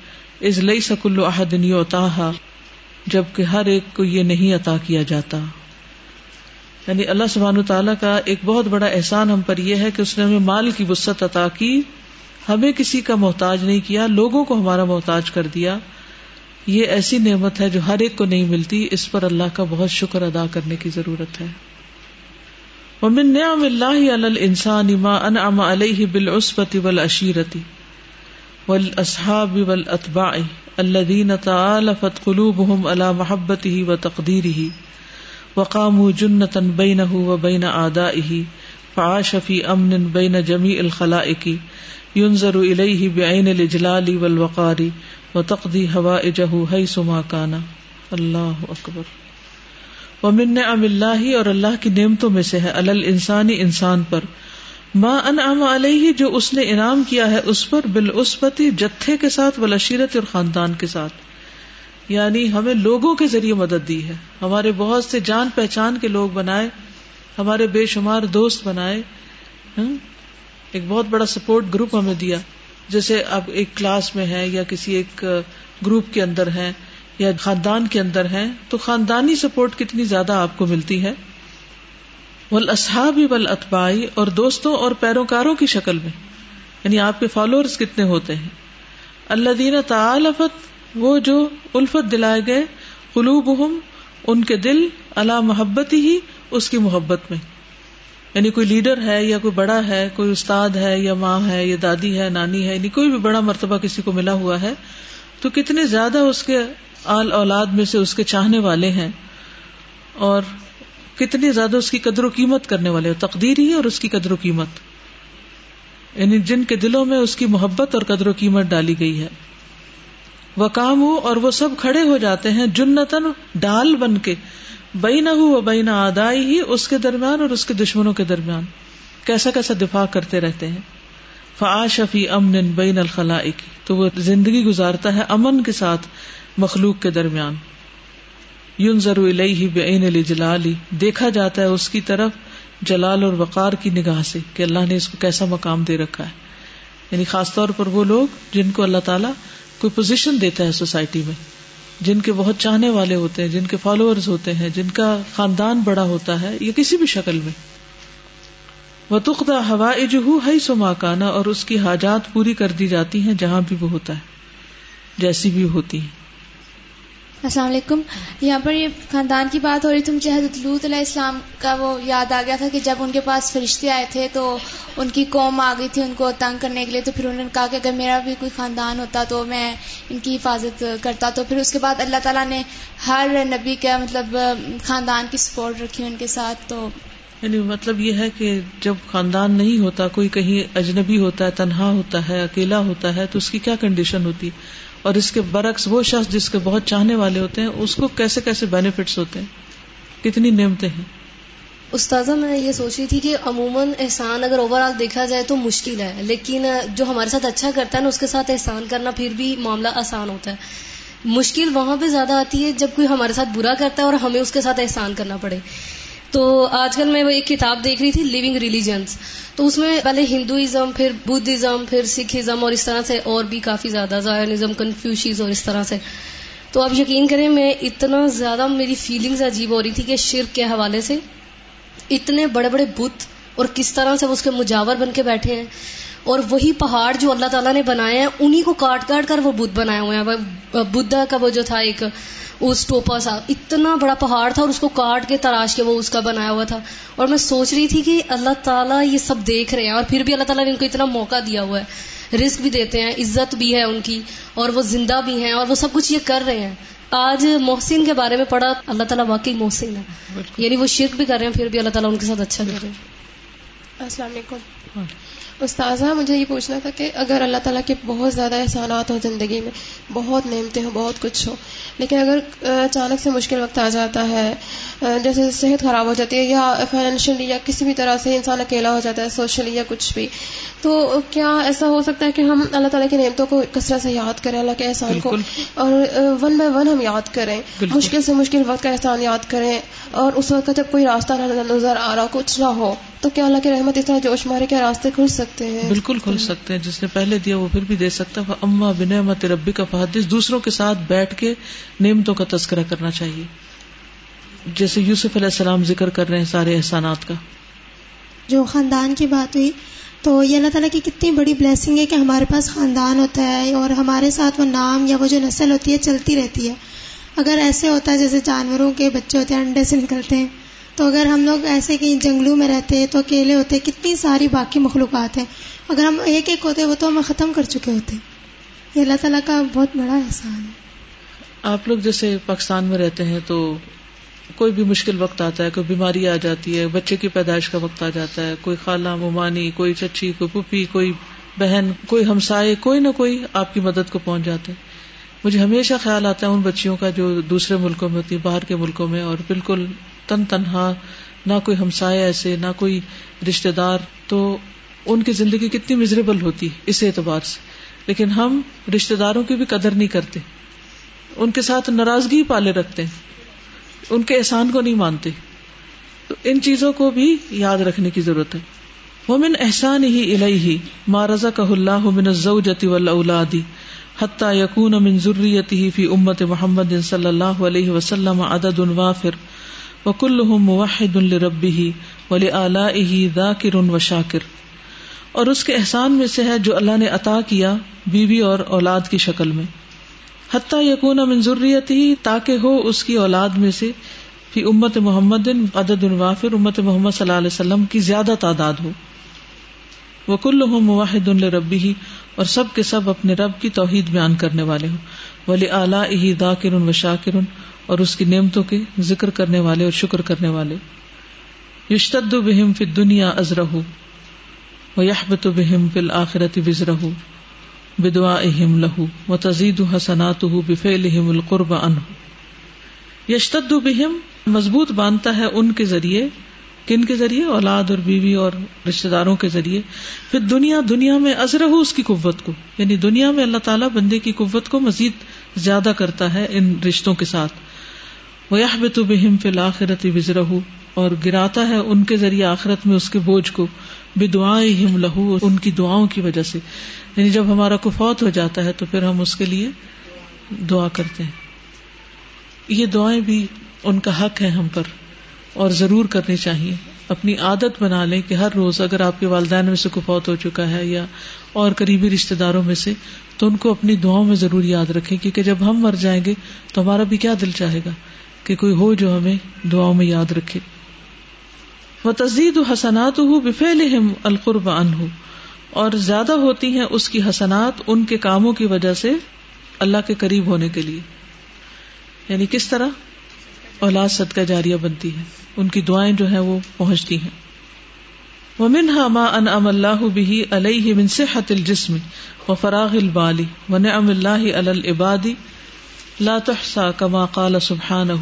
اِذْ لَيْسَ كُلُّ أَحَدٍ يُعْطَاهَا, جبکہ ہر ایک کو یہ نہیں عطا کیا جاتا. یعنی اللہ سبحانہ وتعالیٰ کا ایک بہت بڑا احسان ہم پر یہ ہے کہ اس نے ہمیں مال کی وسعت عطا کی, ہمیں کسی کا محتاج نہیں کیا, لوگوں کو ہمارا محتاج کر دیا. یہ ایسی نعمت ہے جو ہر ایک کو نہیں ملتی, اس پر اللہ کا بہت شکر ادا کرنے کی ضرورت ہے. وَمِن نِعَمِ اللَّهِ عَلَى الْإِنسَانِ مَا أَنْعَمَ عَلَيْهِ بِالْعُصْبَةِ وَالْعَشِيرَةِ وَالْأَصْحَابِ وَالْأَتْبَاعِ الَّذِينَ تَآلَفَتْ قُلُوبُهُمْ عَلَى مَحَبَّتِهِ وَتَقْدِيرِهِ وَقَامُوا جُنَّةً بَيْنَهُ وَبَيْنَ أَعْدَائِهِ فَعَاشَ فِي أَمْنٍ بَيْنَ جَمِيعِ الْخَلَائِقِ يُنْظَرُ إِلَيْهِ بِعَيْنِ الْإِجْلَالِ وَالْوَقَارِ وَتَقْضِي حَوَائِجَهُ حَيْثُمَا كَانَ. اللہ اکبر. وَمِن نِعَمِ اللَّهِ, اور اللہ کی نعمتوں میں سے ہے, عَلَى الْإِنسَانِ, انسان پر, ما انعم علیہ, جو اس نے انعام کیا ہے اس پر, بالعصبۃ, جتھے کے ساتھ, والعشیرۃ, اور خاندان کے ساتھ. یعنی ہمیں لوگوں کے ذریعے مدد دی ہے, ہمارے بہت سے جان پہچان کے لوگ بنائے, ہمارے بے شمار دوست بنائے, ایک بہت بڑا سپورٹ گروپ ہمیں دیا. جیسے آپ ایک کلاس میں ہیں یا کسی ایک گروپ کے اندر ہیں یا خاندان کے اندر ہیں تو خاندانی سپورٹ کتنی زیادہ آپ کو ملتی ہے. والاصحاب والاتباع, اور دوستوں اور پیروکاروں کی شکل میں, یعنی آپ کے فالوورز کتنے ہوتے ہیں. الذین تعالفت, وہ جو الفت دلائے گئے, قلوبہم, ان کے دل, علی محبتہ, اس کی محبت میں. یعنی کوئی لیڈر ہے یا کوئی بڑا ہے, کوئی استاد ہے یا ماں ہے یا دادی ہے, نانی ہے, یعنی کوئی بھی بڑا مرتبہ کسی کو ملا ہوا ہے تو کتنے زیادہ اس کے آل اولاد میں سے اس کے چاہنے والے ہیں اور کتنے زیادہ اس کی قدر و قیمت کرنے والے ہیں. تقدیر ہی اور اس کی قدر و قیمت, یعنی جن کے دلوں میں اس کی محبت اور قدر و قیمت ڈالی گئی ہے. وقام ہو, اور وہ سب کھڑے ہو جاتے ہیں, جنتن, ڈال بن کے, بینہ و بین آدائی ہی, اس کے درمیان اور اس کے دشمنوں کے درمیان. کیسا کیسا دفاع کرتے رہتے ہیں. فعاش فی امن بین الخلائق, تو وہ زندگی گزارتا ہے امن کے ساتھ مخلوق کے درمیان. ينظر الیہ بعین الجلال, دیکھا جاتا ہے اس کی طرف جلال اور وقار کی نگاہ سے کہ اللہ نے اس کو کیسا مقام دے رکھا ہے. یعنی خاص طور پر وہ لوگ جن کو اللہ تعالیٰ کوئی پوزیشن دیتا ہے سوسائٹی میں, جن کے بہت چاہنے والے ہوتے ہیں, جن کے فالوورز ہوتے ہیں, جن کا خاندان بڑا ہوتا ہے یا کسی بھی شکل میں. وتقضى حوائجه حيثما كان, اور اس کی حاجات پوری کر دی جاتی ہیں جہاں بھی وہ ہوتا ہے, جیسی بھی ہوتی ہیں. السلام علیکم. یہاں پر یہ خاندان کی بات ہو رہی تھی, مجھے حضرت لوط علیہ السلام کا وہ یاد آ گیا تھا کہ جب ان کے پاس فرشتے آئے تھے تو ان کی قوم آ گئی تھی ان کو تنگ کرنے کے لیے, تو پھر انہوں نے کہا کہ اگر میرا بھی کوئی خاندان ہوتا تو میں ان کی حفاظت کرتا. تو پھر اس کے بعد اللہ تعالیٰ نے ہر نبی کا مطلب خاندان کی سپورٹ رکھی ان کے ساتھ. تو یعنی مطلب یہ ہے کہ جب خاندان نہیں ہوتا, کوئی کہیں اجنبی ہوتا ہے, تنہا ہوتا ہے, اکیلا ہوتا ہے, تو اس کی کیا کنڈیشن ہوتی ہے, اور اس کے برعکس وہ شخص جس کے بہت چاہنے والے ہوتے ہیں اس کو کیسے کیسے بینیفٹس ہوتے ہیں, کتنی نعمتیں ہیں. استاذہ میں یہ سوچ رہی تھی کہ عموماً احسان اگر اوور آل دیکھا جائے تو مشکل ہے, لیکن جو ہمارے ساتھ اچھا کرتا ہے نا اس کے ساتھ احسان کرنا پھر بھی معاملہ آسان ہوتا ہے. مشکل وہاں پہ زیادہ آتی ہے جب کوئی ہمارے ساتھ برا کرتا ہے اور ہمیں اس کے ساتھ احسان کرنا پڑے. تو آج کل میں وہ ایک کتاب دیکھ رہی تھی, لیونگ ریلیجنس, تو اس میں پہلے ہندوازم, پھر بدھزم, پھر سکھزم, اور اس طرح سے اور بھی کافی زیادہ, زائنزم, کنفیوشیز, اور اس طرح سے. تو آپ یقین کریں میں اتنا زیادہ میری فیلنگز عجیب ہو رہی تھی کہ شرک کے حوالے سے اتنے بڑے بڑے بت اور کس طرح سے وہ اس کے مجاور بن کے بیٹھے ہیں, اور وہی پہاڑ جو اللہ تعالیٰ نے بنائے ہیں انہی کو کاٹ کاٹ کر وہ بت بنائے ہوئے ہیں. بدھا کا وہ جو تھا ایک اس ٹوپا سا اتنا بڑا پہاڑ تھا اور اس کو کاٹ کے تراش کے وہ اس کا بنایا ہوا تھا. اور میں سوچ رہی تھی کہ اللہ تعالیٰ یہ سب دیکھ رہے ہیں اور پھر بھی اللہ تعالیٰ نے ان کو اتنا موقع دیا ہوا ہے, رزق بھی دیتے ہیں, عزت بھی ہے ان کی, اور وہ زندہ بھی ہیں, اور وہ سب کچھ یہ کر رہے ہیں. آج محسن کے بارے میں پڑھا, اللہ تعالیٰ واقعی محسن ہے, یعنی وہ شرک بھی کر رہے ہیں پھر بھی اللہ تعالیٰ ان کے ساتھ اچھا کر رہے ہیں. السلام علیکم. استاذہ مجھے یہ پوچھنا تھا کہ اگر اللہ تعالیٰ کے بہت زیادہ احسانات ہوں زندگی میں, بہت نعمتیں ہوں, بہت کچھ ہو, لیکن اگر اچانک سے مشکل وقت آ جاتا ہے جیسے صحت خراب ہو جاتی ہے یا فائنینشلی یا کسی بھی طرح سے انسان اکیلا ہو جاتا ہے سوشلی یا کچھ بھی، تو کیا ایسا ہو سکتا ہے کہ ہم اللہ تعالیٰ کی نعمتوں کو کثرت سے یاد کریں، اللہ کے احسان کو، اور ون بائی ون ہم یاد کریں، مشکل سے مشکل وقت کا احسان یاد کریں، اور اس وقت کا جب کوئی راستہ نظر آ رہا کچھ نہ ہو تو کیا اللہ کی رحمت اس طرح جوش مارے کیا راستے کھل سکتے ہیں؟ بالکل کھل سکتے ہیں، جس نے پہلے دیا وہ پھر بھی دے سکتا ہے. اما بنعمت ربی کا فحدث، دوسروں کے ساتھ بیٹھ کے نعمتوں کا تذکرہ کرنا چاہیے، جیسے یوسف علیہ السلام ذکر کر رہے ہیں سارے احسانات کا. جو خاندان کی بات ہوئی تو یہ اللہ تعالیٰ کی کتنی بڑی بلیسنگ ہے کہ ہمارے پاس خاندان ہوتا ہے اور ہمارے ساتھ وہ نام یا وہ جو نسل ہوتی ہے چلتی رہتی ہے. اگر ایسے ہوتا ہے جیسے جانوروں کے بچے ہوتے ہیں انڈے سے نکلتے ہیں، تو اگر ہم لوگ ایسے کہیں جنگلوں میں رہتے تو اکیلے ہوتے، کتنی ساری باقی مخلوقات ہیں، اگر ہم ایک ایک ہوتے وہ تو ہم ختم کر چکے ہوتے. یہ اللہ تعالیٰ کا بہت بڑا احسان ہے. آپ لوگ جیسے پاکستان میں رہتے ہیں تو کوئی بھی مشکل وقت آتا ہے، کوئی بیماری آ جاتی ہے، بچے کی پیدائش کا وقت آ جاتا ہے، کوئی خالہ، ممانی، کوئی چچی، کوئی پھوپھی، کوئی بہن، کوئی ہمسائے، کوئی نہ کوئی آپ کی مدد کو پہنچ جاتے ہیں. مجھے ہمیشہ خیال آتا ہے ان بچیوں کا جو دوسرے ملکوں میں ہوتی، باہر کے ملکوں میں، اور بالکل تن تنہا، نہ کوئی ہمسائے ایسے، نہ کوئی رشتہ دار، تو ان کی زندگی کتنی مزریبل ہوتی اس اعتبار سے. لیکن ہم رشتہ داروں کی بھی قدر نہیں کرتے، ان کے ساتھ ناراضگی پالے رکھتے ہیں، ان کے احسان کو نہیں مانتے. تو ان چیزوں کو بھی یاد رکھنے کی ضرورت ہے. وَمِنْ اِحْسَانِهِ إِلَيْهِ مَا رَزَقَهُ اللَّهُ مِنَ الزَّوْجَةِ وَالْأَوْلَادِ حَتَّى يَكُونَ مِنْ ذُرِّيَّتِهِ فِي أُمَّةِ مُحَمَّدٍ صَلَّى اللَّهُ عَلَيْهِ وَسَلَّمَ عَدَدٌ وَافِرٌ وَكُلُّهُمْ مُوَحِّدٌ لِرَبِّهِ وَلِآلَائِهِ ذَاكِرٌ وَشَاكِرٌ. اور اس کے احسان میں سے ہے جو اللہ نے عطا کیا بیوی اور اولاد کی شکل میں. حتیٰ یکون من ذریتہ، تاکہ ہو اس کی اولاد میں سے، فی امت محمد عدد وافر، امت محمد صلی اللہ علیہ وسلم کی زیادہ تعداد ہو. وکلہم موحد لربہ، اور سب کے سب اپنے رب کی توحید بیان کرنے والے ہوں. ولآلائہ ذاکر وشاکر، اور اس کی نعمتوں کے ذکر کرنے والے اور شکر کرنے والے. یشتد بہم فی الدنیا ازرہ ویحبط بہم فی الآخرۃ وزرہ بدعائہم لہ وتزید حسناتہ بفعلہم القرب عنہ. یشتد بہم مضبوط باندھتا ہے ان کے ذریعے، کن کے ذریعے؟ اولاد اور بیوی اور رشتہ داروں کے ذریعے. پھر دنیا، دنیا میں ازرہ، اس کی قوت کو، یعنی دنیا میں اللہ تعالیٰ بندے کی قوت کو مزید زیادہ کرتا ہے ان رشتوں کے ساتھ. ویحبط بہم فی الآخرۃ وزرہ، اور گراتا ہے ان کے ذریعے آخرت میں اس کے بوجھ کو. بدعائہم لہ، ان کی دعاؤں کی وجہ سے، یعنی جب ہمارا کو فوت ہو جاتا ہے تو پھر ہم اس کے لیے دعا کرتے ہیں. یہ دعائیں بھی ان کا حق ہے ہم پر، اور ضرور کرنی چاہیے. اپنی عادت بنا لیں کہ ہر روز اگر آپ کے والدین میں سے کو فوت ہو چکا ہے یا اور قریبی رشتہ داروں میں سے، تو ان کو اپنی دعاؤں میں ضرور یاد رکھیں، کیونکہ جب ہم مر جائیں گے تو ہمارا بھی کیا دل چاہے گا کہ کوئی ہو جو ہمیں دعاؤں میں یاد رکھے. وتزید حسناتہ بفعلہم القرب عنہ، اور زیادہ ہوتی ہیں اس کی حسنات ان کے کاموں کی وجہ سے اللہ کے قریب ہونے کے لیے. یعنی کس طرح؟ اولاد صدقہ جاریہ بنتی ہے، ان کی دعائیں جو ہیں وہ پہنچتی ہیں. ومنہا ما انعم اللہ بہ علیہ من صحت الجسم وفراغ البال ونعم اللہ علی العباد لا تحصی کما قال سبحانہ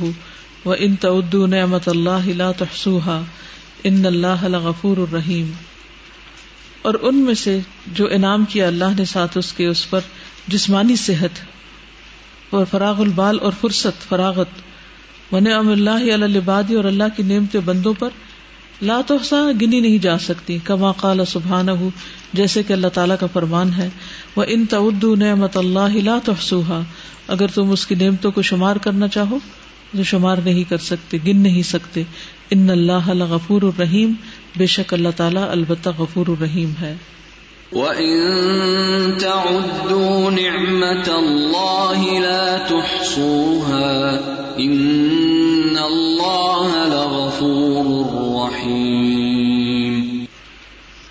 وان تعدوا نعمت اللہ لا تحصوہا ان اللہ لغفور الرحیم. اور ان میں سے جو انعام کیا اللہ نے ساتھ اس کے اس پر جسمانی صحت اور فراغ البال اور فرصت، فراغت، ونعم اللہ علی العباد، اور اللہ کی نعمتیں بندوں پر لا تحصیٰ، گنی نہیں جا سکتی. کما قال سبحانہ، جیسے کہ اللہ تعالیٰ کا فرمان ہے، وَإِن تَعُدُّوا نِعْمَتَ اللَّهِ لَا تُحْصُوهَا، اگر تم اس کی نعمتوں کو شمار کرنا چاہو تو شمار نہیں کر سکتے، گن نہیں سکتے. ان اللہ لغفور الرحیم، بے شک اللہ تعالیٰ البتہ غفور الرحیم ہے. وَإِن تَعُدُّوا نِعْمَةَ اللَّهِ لَا تُحْصُوهَا إِنَّ اللَّهَ لَغَفُورٌ رَّحِيمٌ.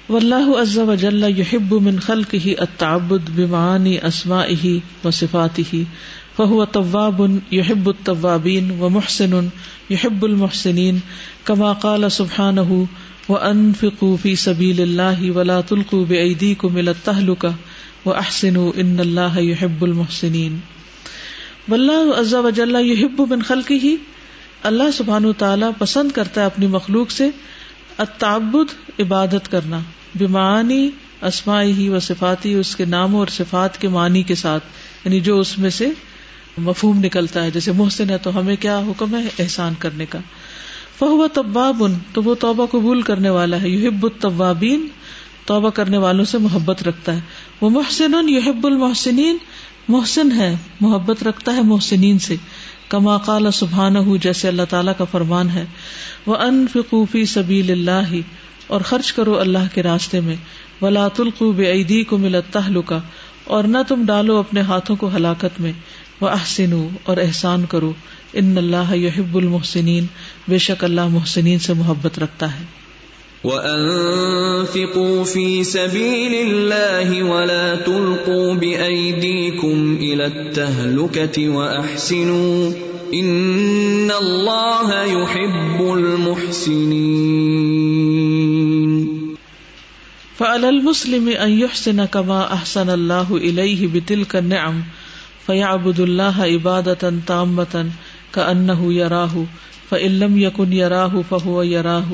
وَاللَّهُ عَزَّ وَجَلَّ يُحِبُّ مِنْ خَلْقِهِ التَّعَبُّدَ بِمَعَانِي أَسْمَائِهِ وَصِفَاتِهِ فَهُوَ تَوَّابٌ يُحِبُّ التَّوَّابِينَ وَمُحْسِنٌ يُحِبُّ الْمُحْسِنِينَ كَمَا قَالَ سُبْحَانَهُ وَأَنْفِقُوا فِي سَبِيلِ اللَّهِ وَلَا تُلْقُوا بِأَيْدِيكُمْ إِلَى التَّهْلُكَةِ وَأَحْسِنُوا إِنَّ اللَّهَ يُحِبُّ الْمُحْسِنِينَ. واللہ عز وجل يحب من خلقه، اللہ سبحانہ تعالیٰ پسند کرتا ہے اپنی مخلوق سے التعبد عبادت کرنا، بمعانی اسمائی و صفاتی، اس کے ناموں اور صفات کے معنی کے ساتھ، یعنی جو اس میں سے مفہوم نکلتا ہے. جیسے محسن ہے تو ہمیں کیا حکم ہے؟ احسان کرنے کا. فَهُوَ تَوَّابٌ، تو وہ توبہ قبول کرنے والا ہے. یحب التوابین، توبہ کرنے والوں سے محبت رکھتا ہے. وہ محسن، یحب المحسنین، محسن ہے، محبت رکھتا ہے محسنین سے. کما قال سبحانہ، جیسے اللہ تعالیٰ کا فرمان ہے، وَأَنفِقُوا فِي سَبِيلِ اللَّهِ، اور خرچ کرو اللہ کے راستے میں. وَلَا تُلْقُوا بِأَيْدِيكُمْ إِلَى التَّهْلُكَةِ، اور نہ تم ڈالو اپنے ہاتھوں کو ہلاکت میں. وَأَحْسِنُوا، اور احسان کرو. ان اللہ یحب المحسنین، بے شک اللہ محسنین سے محبت رکھتا ہے. وَأَنفِقُوا فِي سَبِيلِ اللَّهِ وَلَا تُلْقُوا بِأَيْدِيكُمْ إِلَى التَّهْلُكَةِ وَأَحْسِنُوا إِنَّ اللَّهَ يُحِبُّ الْمُحْسِنِينَ. فَعَلَى الْمُسْلِمِ أَنْ يُحْسِنَ كَمَا أَحْسَنَ اللَّهُ إِلَيْهِ بِتِلْكَ النِّعَمِ فَيَعْبُدُ اللَّهَ عِبَادَةً تَامَّةً كَأَنَّهُ يَرَاهُ فَإِنْ لَمْ يَكُنْ يَرَاهُ فَهُوَ يَرَاهُ.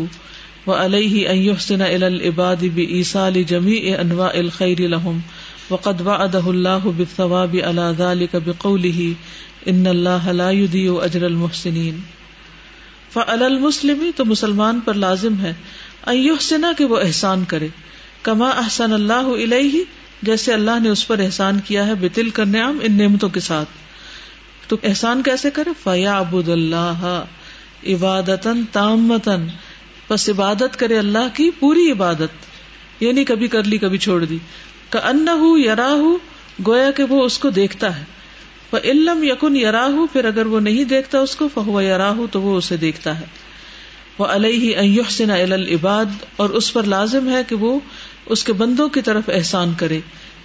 وَعَلَيْهِ أَنْ يُحْسِنَ إِلَى الْعِبَادِ بِإِيصَالِ جَمِيعِ أَنْوَاءِ الْخَيْرِ لَهُمْ، وَقَدْ وَعَدَهُ اللَّهُ بِالثَّوَابِ عَلَى ذَلِكَ بِقَوْلِهِ إِنَّ اللَّهَ لَا يُضِيعُ أَجْرَ الْمُحْسِنِينَ. فَعَلَى الْمُسْلِمِ، تو مسلمان پر لازم ہے، أَنْ يُحْسِنَ، کہ وہ احسان کرے، كَمَا أَحْسَنَ اللَّهُ إِلَيْهِ، جیسے اللہ نے اس پر احسان کیا ہے، بِتِلْكَ النِّعَمِ، ان نعمتوں کے ساتھ. تو احسان کیسے کرے؟ فَيَعْبُدُ اللَّهَ عِبَادَةً تَامَّةً، بس عبادت کرے اللہ کی پوری عبادت، یعنی کبھی کر لی کبھی چھوڑ دی. کأنہ یراہ، گویا کہ وہ اس کو دیکھتا ہے. فإن لم یکن یراہ، پھر اگر وہ نہیں دیکھتا اس کو، فہو یراہ، تو وہ اسے دیکھتا ہے. وعلیہ ان یحسن الی العباد، اور اس پر لازم ہے کہ وہ اس کے بندوں کی طرف احسان کرے.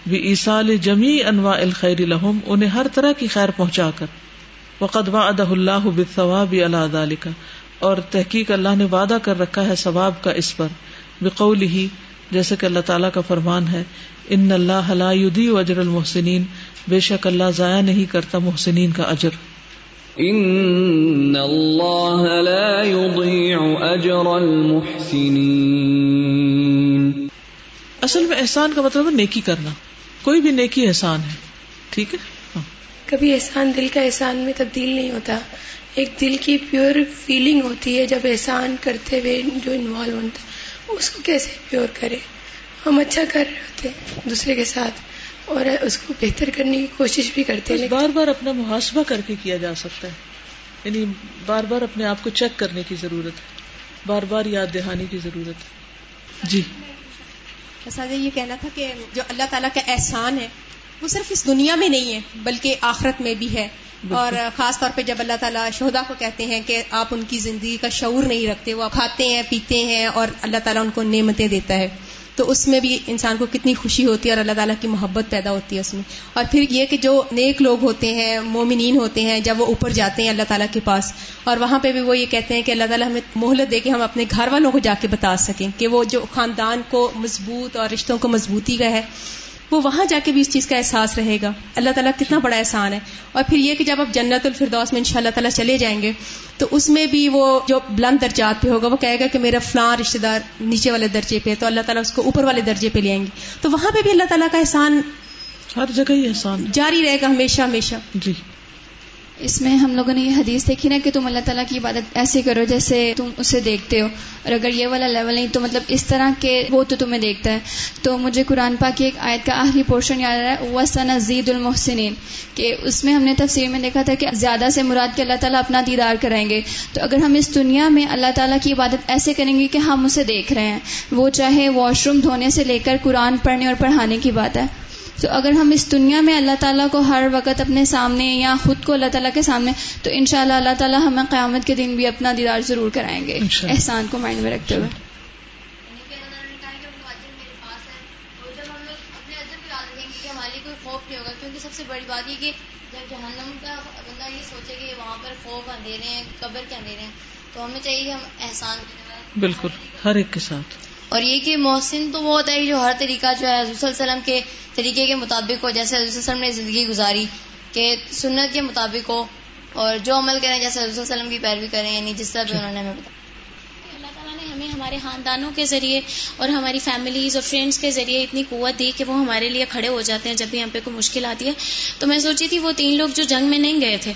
بإیصال جمیع انواع الخیر لہم، انہیں ہر طرح کی خیر پہنچا کر. وقد وعدہ اللہ بالثواب علی ذلک، اور تحقیق اللہ نے وعدہ کر رکھا ہے ثواب کا اس پر. بقولہ، جیسے کہ اللہ تعالیٰ کا فرمان ہے، ان اللہ لا یضیع اجر المحسنین، بے شک اللہ ضائع نہیں کرتا محسنین کا اجر. ان اللہ لا یضیع اجر المحسنین. اصل میں احسان کا مطلب ہے نیکی کرنا، کوئی بھی نیکی احسان ہے، ٹھیک ہے. کبھی احسان دل کا احسان میں تبدیل نہیں ہوتا، ایک دل کی پیور فیلنگ ہوتی ہے جب احسان کرتے ہوئے جو انوالو ہوتا ہے، اس کو کیسے پیور کرے. ہم اچھا کر رہے ہوتے ہیں دوسرے کے ساتھ اور اس کو بہتر کرنے کی کوشش بھی کرتے ہیں، بار بار اپنا محاسبہ کر کے کیا جا سکتا ہے، یعنی بار بار اپنے آپ کو چیک کرنے کی ضرورت ہے، بار بار یاد دہانی کی ضرورت ہے. جی اساتذہ، یہ کہنا تھا کہ جو اللہ تعالیٰ کا احسان ہے وہ صرف اس دنیا میں نہیں ہے بلکہ آخرت میں بھی ہے، اور خاص طور پہ جب اللہ تعالیٰ شہداء کو کہتے ہیں کہ آپ ان کی زندگی کا شعور نہیں رکھتے، وہ کھاتے ہیں پیتے ہیں اور اللہ تعالیٰ ان کو نعمتیں دیتا ہے، تو اس میں بھی انسان کو کتنی خوشی ہوتی ہے اور اللہ تعالیٰ کی محبت پیدا ہوتی ہے اس میں. اور پھر یہ کہ جو نیک لوگ ہوتے ہیں، مومنین ہوتے ہیں، جب وہ اوپر جاتے ہیں اللہ تعالیٰ کے پاس، اور وہاں پہ بھی وہ یہ کہتے ہیں کہ اللہ تعالیٰ ہمیں مہلت دے کہ ہم اپنے گھر والوں کو جا کے بتا سکیں کہ وہ جو خاندان کو مضبوط اور رشتوں کو مضبوطی کا ہے، وہ وہاں جا کے بھی اس چیز کا احساس رہے گا. اللہ تعالیٰ کتنا بڑا احسان ہے. اور پھر یہ کہ جب آپ جنت الفردوس میں انشاءاللہ تعالیٰ چلے جائیں گے تو اس میں بھی وہ جو بلند درجات پہ ہوگا، وہ کہے گا کہ میرا فلاں رشتہ دار نیچے والے درجے پہ، تو اللہ تعالیٰ اس کو اوپر والے درجے پہ لے آئیں گے. تو وہاں پہ بھی اللہ تعالیٰ کا احسان ہر جگہ ہی احسان جاری رہے گا ہمیشہ ہمیشہ. جی اس میں ہم لوگوں نے یہ حدیث دیکھی نا کہ تم اللہ تعالیٰ کی عبادت ایسے کرو جیسے تم اسے دیکھتے ہو، اور اگر یہ والا لیول نہیں تو مطلب اس طرح کے وہ تو تمہیں دیکھتا ہے. تو مجھے قرآن پاک کی ایک آیت کا آخری پورشن یاد آ رہا ہے، وَسَنَزِيدُ الْمُحْسِنِينَ، کہ اس میں ہم نے تفسیر میں دیکھا تھا کہ زیادہ سے مراد کہ اللہ تعالیٰ اپنا دیدار کرائیں گے. تو اگر ہم اس دنیا میں اللہ تعالیٰ کی عبادت ایسے کریں گے کہ ہم اسے دیکھ رہے ہیں، وہ چاہے واش روم دھونے سے لے کر قرآن پڑھنے اور پڑھانے کی بات ہے، تو اگر ہم اس دنیا میں اللہ تعالیٰ کو ہر وقت اپنے سامنے یا خود کو اللہ تعالیٰ کے سامنے، تو انشاءاللہ اللہ تعالیٰ ہمیں قیامت کے دن بھی اپنا دیدار ضرور کرائیں گے، احسان کو مائنڈ میں رکھتے ہوئے. کیونکہ سب سے بڑی بات یہ کہ جب جہنم کا بندہ یہ سوچے کہ وہاں پر خوف اندھیرے ہیں، قبر کے اندھیرے ہیں، تو ہمیں چاہیے کہ ہم احسان بالکل ہر ایک کے ساتھ. اور یہ کہ محسن تو وہ ہوتا ہے جو ہر طریقہ جو ہے حضور صلی اللہ علیہ وسلم کے طریقے کے مطابق ہو، جیسے حضور صلی اللہ علیہ وسلم نے زندگی گزاری کہ سنت کے مطابق ہو، اور جو عمل کریں جیسے رسول صلی اللہ علیہ وسلم کی پیروی کریں, یعنی جس طرح انہوں نے ہمیں بتایا. ہمیں ہمارے خاندانوں کے ذریعے اور ہماری فیملیز اور فرینڈس کے ذریعے اتنی قوت دی کہ وہ ہمارے لیے کھڑے ہو جاتے ہیں جب بھی ہم پہ کوئی مشکل آتی ہے. تو میں سوچی تھی وہ تین لوگ جو جنگ میں نہیں گئے تھے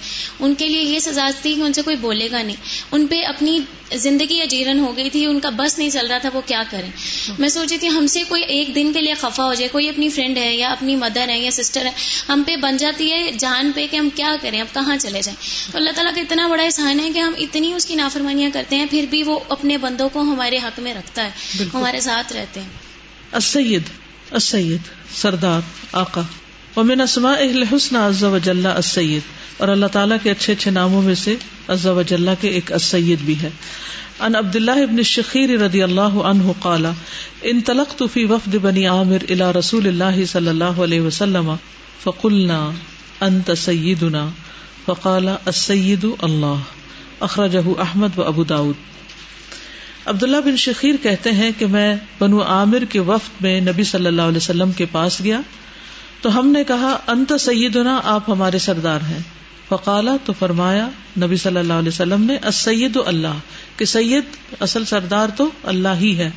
ان کے لیے یہ سزا تھی کہ ان سے کوئی بولے گا نہیں, ان پہ اپنی زندگی اجیرن ہو گئی تھی, ان کا بس نہیں چل رہا تھا وہ کیا کریں. میں سوچی تھی ہم سے کوئی ایک دن کے لیے خفا ہو جائے, کوئی اپنی فرینڈ ہے یا اپنی مدر ہے یا سسٹر ہے, ہم پہ بن جاتی ہے جان پہ کہ ہم کیا کریں, اب کہاں چلے جائیں. تو اللہ تعالیٰ کا اتنا بڑا احسان ہے کہ ہم اتنی اس کی نافرمانیاں کرتے ہیں پھر بھی وہ اپنے بندوں کو ہمارے حق میں رکھتا ہے, ہمارے ساتھ رہتے ہیں. السید السید سردار آقا, ومن اسمائه الحسنى عز وجل السید, اور اللہ تعالیٰ کے اچھے اچھے ناموں میں سے عز وجل کے ایک السید بھی ہے. ان عبد الله بن الشخير رضی اللہ عنہ قال انطلقت في وفد بني عامر الى رسول الله صلی اللہ علیہ وسلم فقلنا انت سیدنا فقال السید اللہ, اخرجہ احمد و ابو داود. عبداللہ بن شخیر کہتے ہیں کہ میں بنو عامر کے وفد میں نبی صلی اللہ علیہ وسلم کے پاس گیا تو ہم نے کہا انت سیدنا, آپ ہمارے سردار ہیں. فقال, تو فرمایا نبی صلی اللہ علیہ وسلم نے السید اللہ, کہ سید اصل سردار تو اللہ ہی ہے.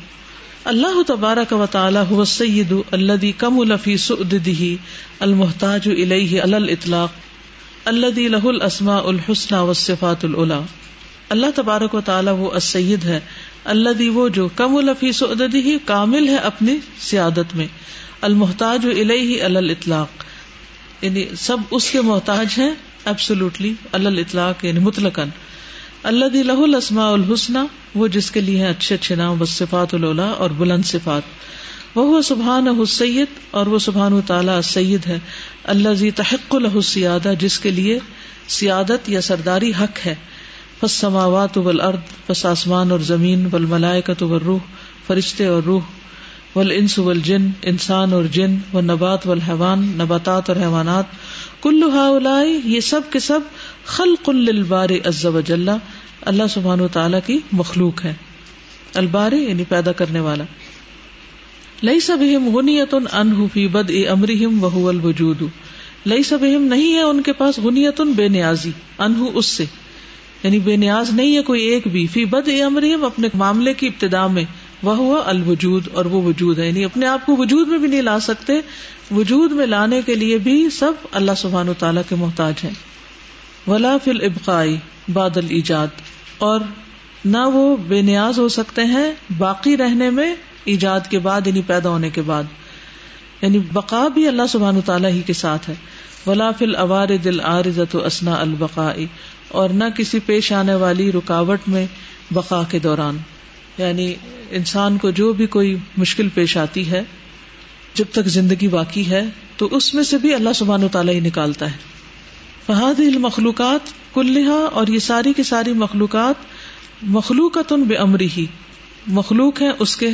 اللہ تبارک و تعالی هو السید الذی کمل فی سعدہ المحتاج الیہ علی الاطلاق الذی له الاسماء الحسنى والصفات العلی. اللہ تبارک و تعالی وہ السید ہے, اللہ دی وہ جو کمل فی سعدہ ہی کامل ہے اپنی سیادت میں, المحتاج الیہ علی الاطلاق یعنی سب اس کے محتاج ہیں ایبسولوٹلی, علی الاطلاق یعنی مطلقاً, الذی لہ الاسماء الحسنى وہ جس کے لیے ہیں اچھے اچھے نام, والصفات العلی اور بلند صفات, وہو سبحانہ السید اور وہ سبحانہ تعالی السید ہے, الذی تحق لہ السیادہ جس کے لیے سیادت یا سرداری حق ہے, فالسماوات والارض پس آسمان اور زمین, والملائکۃ والروح فرشتے اور روح, والانس والجن انسان اور جن, والنبات والحیوان نباتات اور حیوانات, کل ہؤلاء یہ سب کے سب خلق للباری عز وجل اللہ سبحانہ وتعالی کی مخلوق ہے, الباری یعنی پیدا کرنے والا. لیس بہم غنیۃ عنہ فی بدء امرہم وہو الوجود, لیس بہم نہیں ہے ان کے پاس غنیۃ بے نیازی, عنہ اس سے یعنی بے نیاز نہیں ہے کوئی ایک بھی, فی بدء امرہم اپنے معاملے کی ابتدا میں, وہو الوجود اور وہ وجود ہے یعنی اپنے آپ کو وجود میں بھی نہیں لا سکتے, وجود میں لانے کے لیے بھی سب اللہ سبحانہ وتعالی کے محتاج ہیں. ولا فی الابقاء بعد الایجاد اور نہ وہ بے نیاز ہو سکتے ہیں باقی رہنے میں ایجاد کے بعد یعنی پیدا ہونے کے بعد, یعنی بقا بھی اللہ سبحانہ وتعالی ہی کے ساتھ ہے. ولا فی العوارض العارضۃ اثناء البقاء اور نہ کسی پیش آنے والی رکاوٹ میں بقا کے دوران, یعنی انسان کو جو بھی کوئی مشکل پیش آتی ہے جب تک زندگی باقی ہے تو اس میں سے بھی اللہ سبحانہ وتعالی ہی نکالتا ہے. فہذه المخلوقات کلھا اور یہ ساری کی ساری مخلوقات مخلوقۃ بامرہ مخلوق ہیں اس کے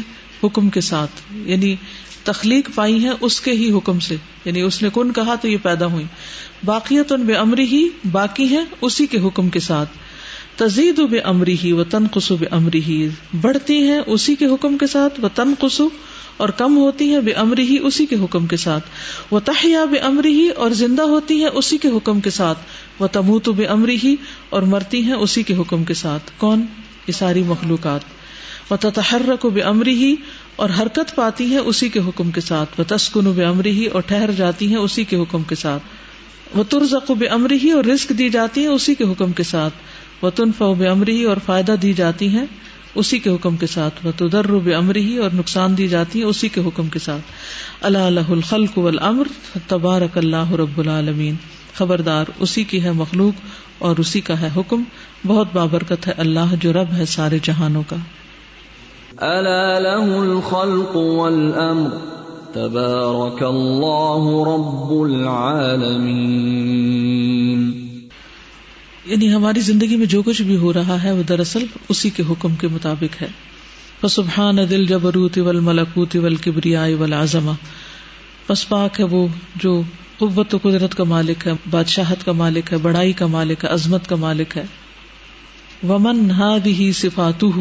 حکم کے ساتھ, یعنی تخلیق پائی ہیں اس کے ہی حکم سے, یعنی اس نے کن کہا تو یہ پیدا ہوئی, باقیتن بامرہ باقی ہیں اسی کے حکم کے ساتھ, تزید بامرہ وتنقص بامرہ بڑھتی ہیں اسی کے حکم کے ساتھ, وتنقص اور کم ہوتی ہیں بامرہ اسی کے حکم کے ساتھ, وتحیا بامرہ اور زندہ ہوتی ہیں اسی کے حکم کے ساتھ, وتموت بامرہ اور مرتی ہیں اسی کے حکم کے ساتھ. کون؟ یہ ساری مخلوقات. وتتحرک بامرہ اور حرکت پاتی ہیں اسی کے حکم کے ساتھ, وتسکن بامرہ اور ٹھہر جاتی ہیں اسی کے حکم کے ساتھ, وترزق بامرہ اور رزق دی جاتی ہیں اسی کے حکم کے ساتھ, وتنفع بامرہ اور فائدہ دی جاتی ہیں اسی کے حکم کے ساتھ, وتضر بامرہ اور نقصان دی جاتی ہیں اسی کے حکم کے ساتھ. الا لہ الخلق والامر تبارک اللہ رب العالمین, خبردار اسی کی ہے مخلوق اور اسی کا ہے حکم, بہت بابرکت ہے اللہ جو رب ہے سارے جہانوں کا. الا له الخلق والامر تبارک اللہ رب العالمین, یعنی ہماری زندگی میں جو کچھ بھی ہو رہا ہے وہ دراصل اسی کے حکم کے مطابق ہے. فسبحان ذی الجبروت والملکوت والکبریاء والعظمہ, پس پاک ہے وہ جو قوت و قدرت کا مالک ہے, بادشاہت کا مالک ہے, بڑائی کا مالک ہے, عظمت کا مالک ہے. ومن ہذہ صفاتہ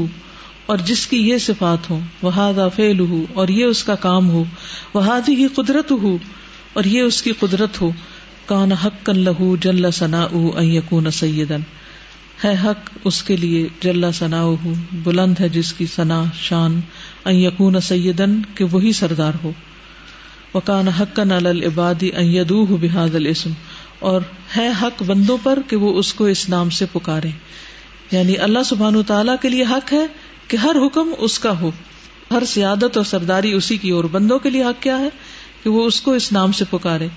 اور جس کی یہ صفات ہو, وہذا فعلہ اور یہ اس کا کام ہو, وہذہ قدرتہ اور یہ اس کی قدرت ہو, وکان حقا لہ جل ثناؤہ ان یکون سیدا، ہے حق اس کے لیے جل ثناؤہ بلند ہے جس کی ثنا شان، ان یکون سیدا کہ وہی سردار ہو، وکان حقا علی العباد ان یدعوہ بھذا الاسم، اور ہے حق بندوں پر کہ وہ اس کو اس نام سے پکاریں. یعنی اللہ سبحانہ وتعالی کے لیے حق ہے کہ ہر حکم اس کا ہو، ہر سیادت اور سرداری اسی کی، اور بندوں کے لیے حق کیا ہے کہ وہ اس کو اس نام سے پکارے.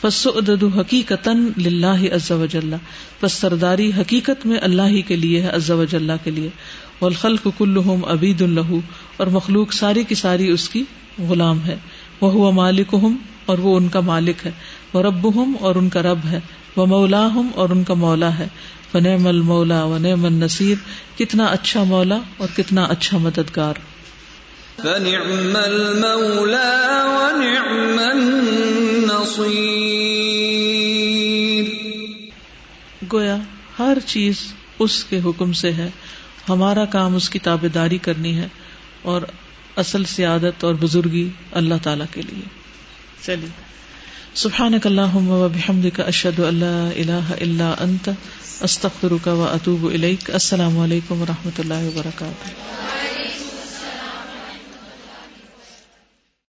فالسؤدد حقیقتاً للہ عز وجل، پس سرداری حقیقت میں اللہ ہی کے لیے ہے، عز وجل کے لیے. والخلق کلہم عبید لہ، اور مخلوق ساری کی ساری اس کی غلام ہے. وہو مالکہم، اور وہ ان کا مالک ہے. وربہم، اور ان کا رب ہے. ومولاہم، اور ان کا مولا ہے. فنعم المولا ونعم النصیر، کتنا اچھا مولا اور کتنا اچھا مددگار. فنعم المولا ونعم النصير، گویا ہر چیز اس کے حکم سے ہے، ہمارا کام اس کی تابعداری کرنی ہے، اور اصل سیادت اور بزرگی اللہ تعالی کے لیے. چلیے، سبحانک اللہم وبحمدک، اشہد ان لا الہ الا انت، استغفرک واتوب الیک. السلام علیکم ورحمۃ اللہ وبرکاتہ.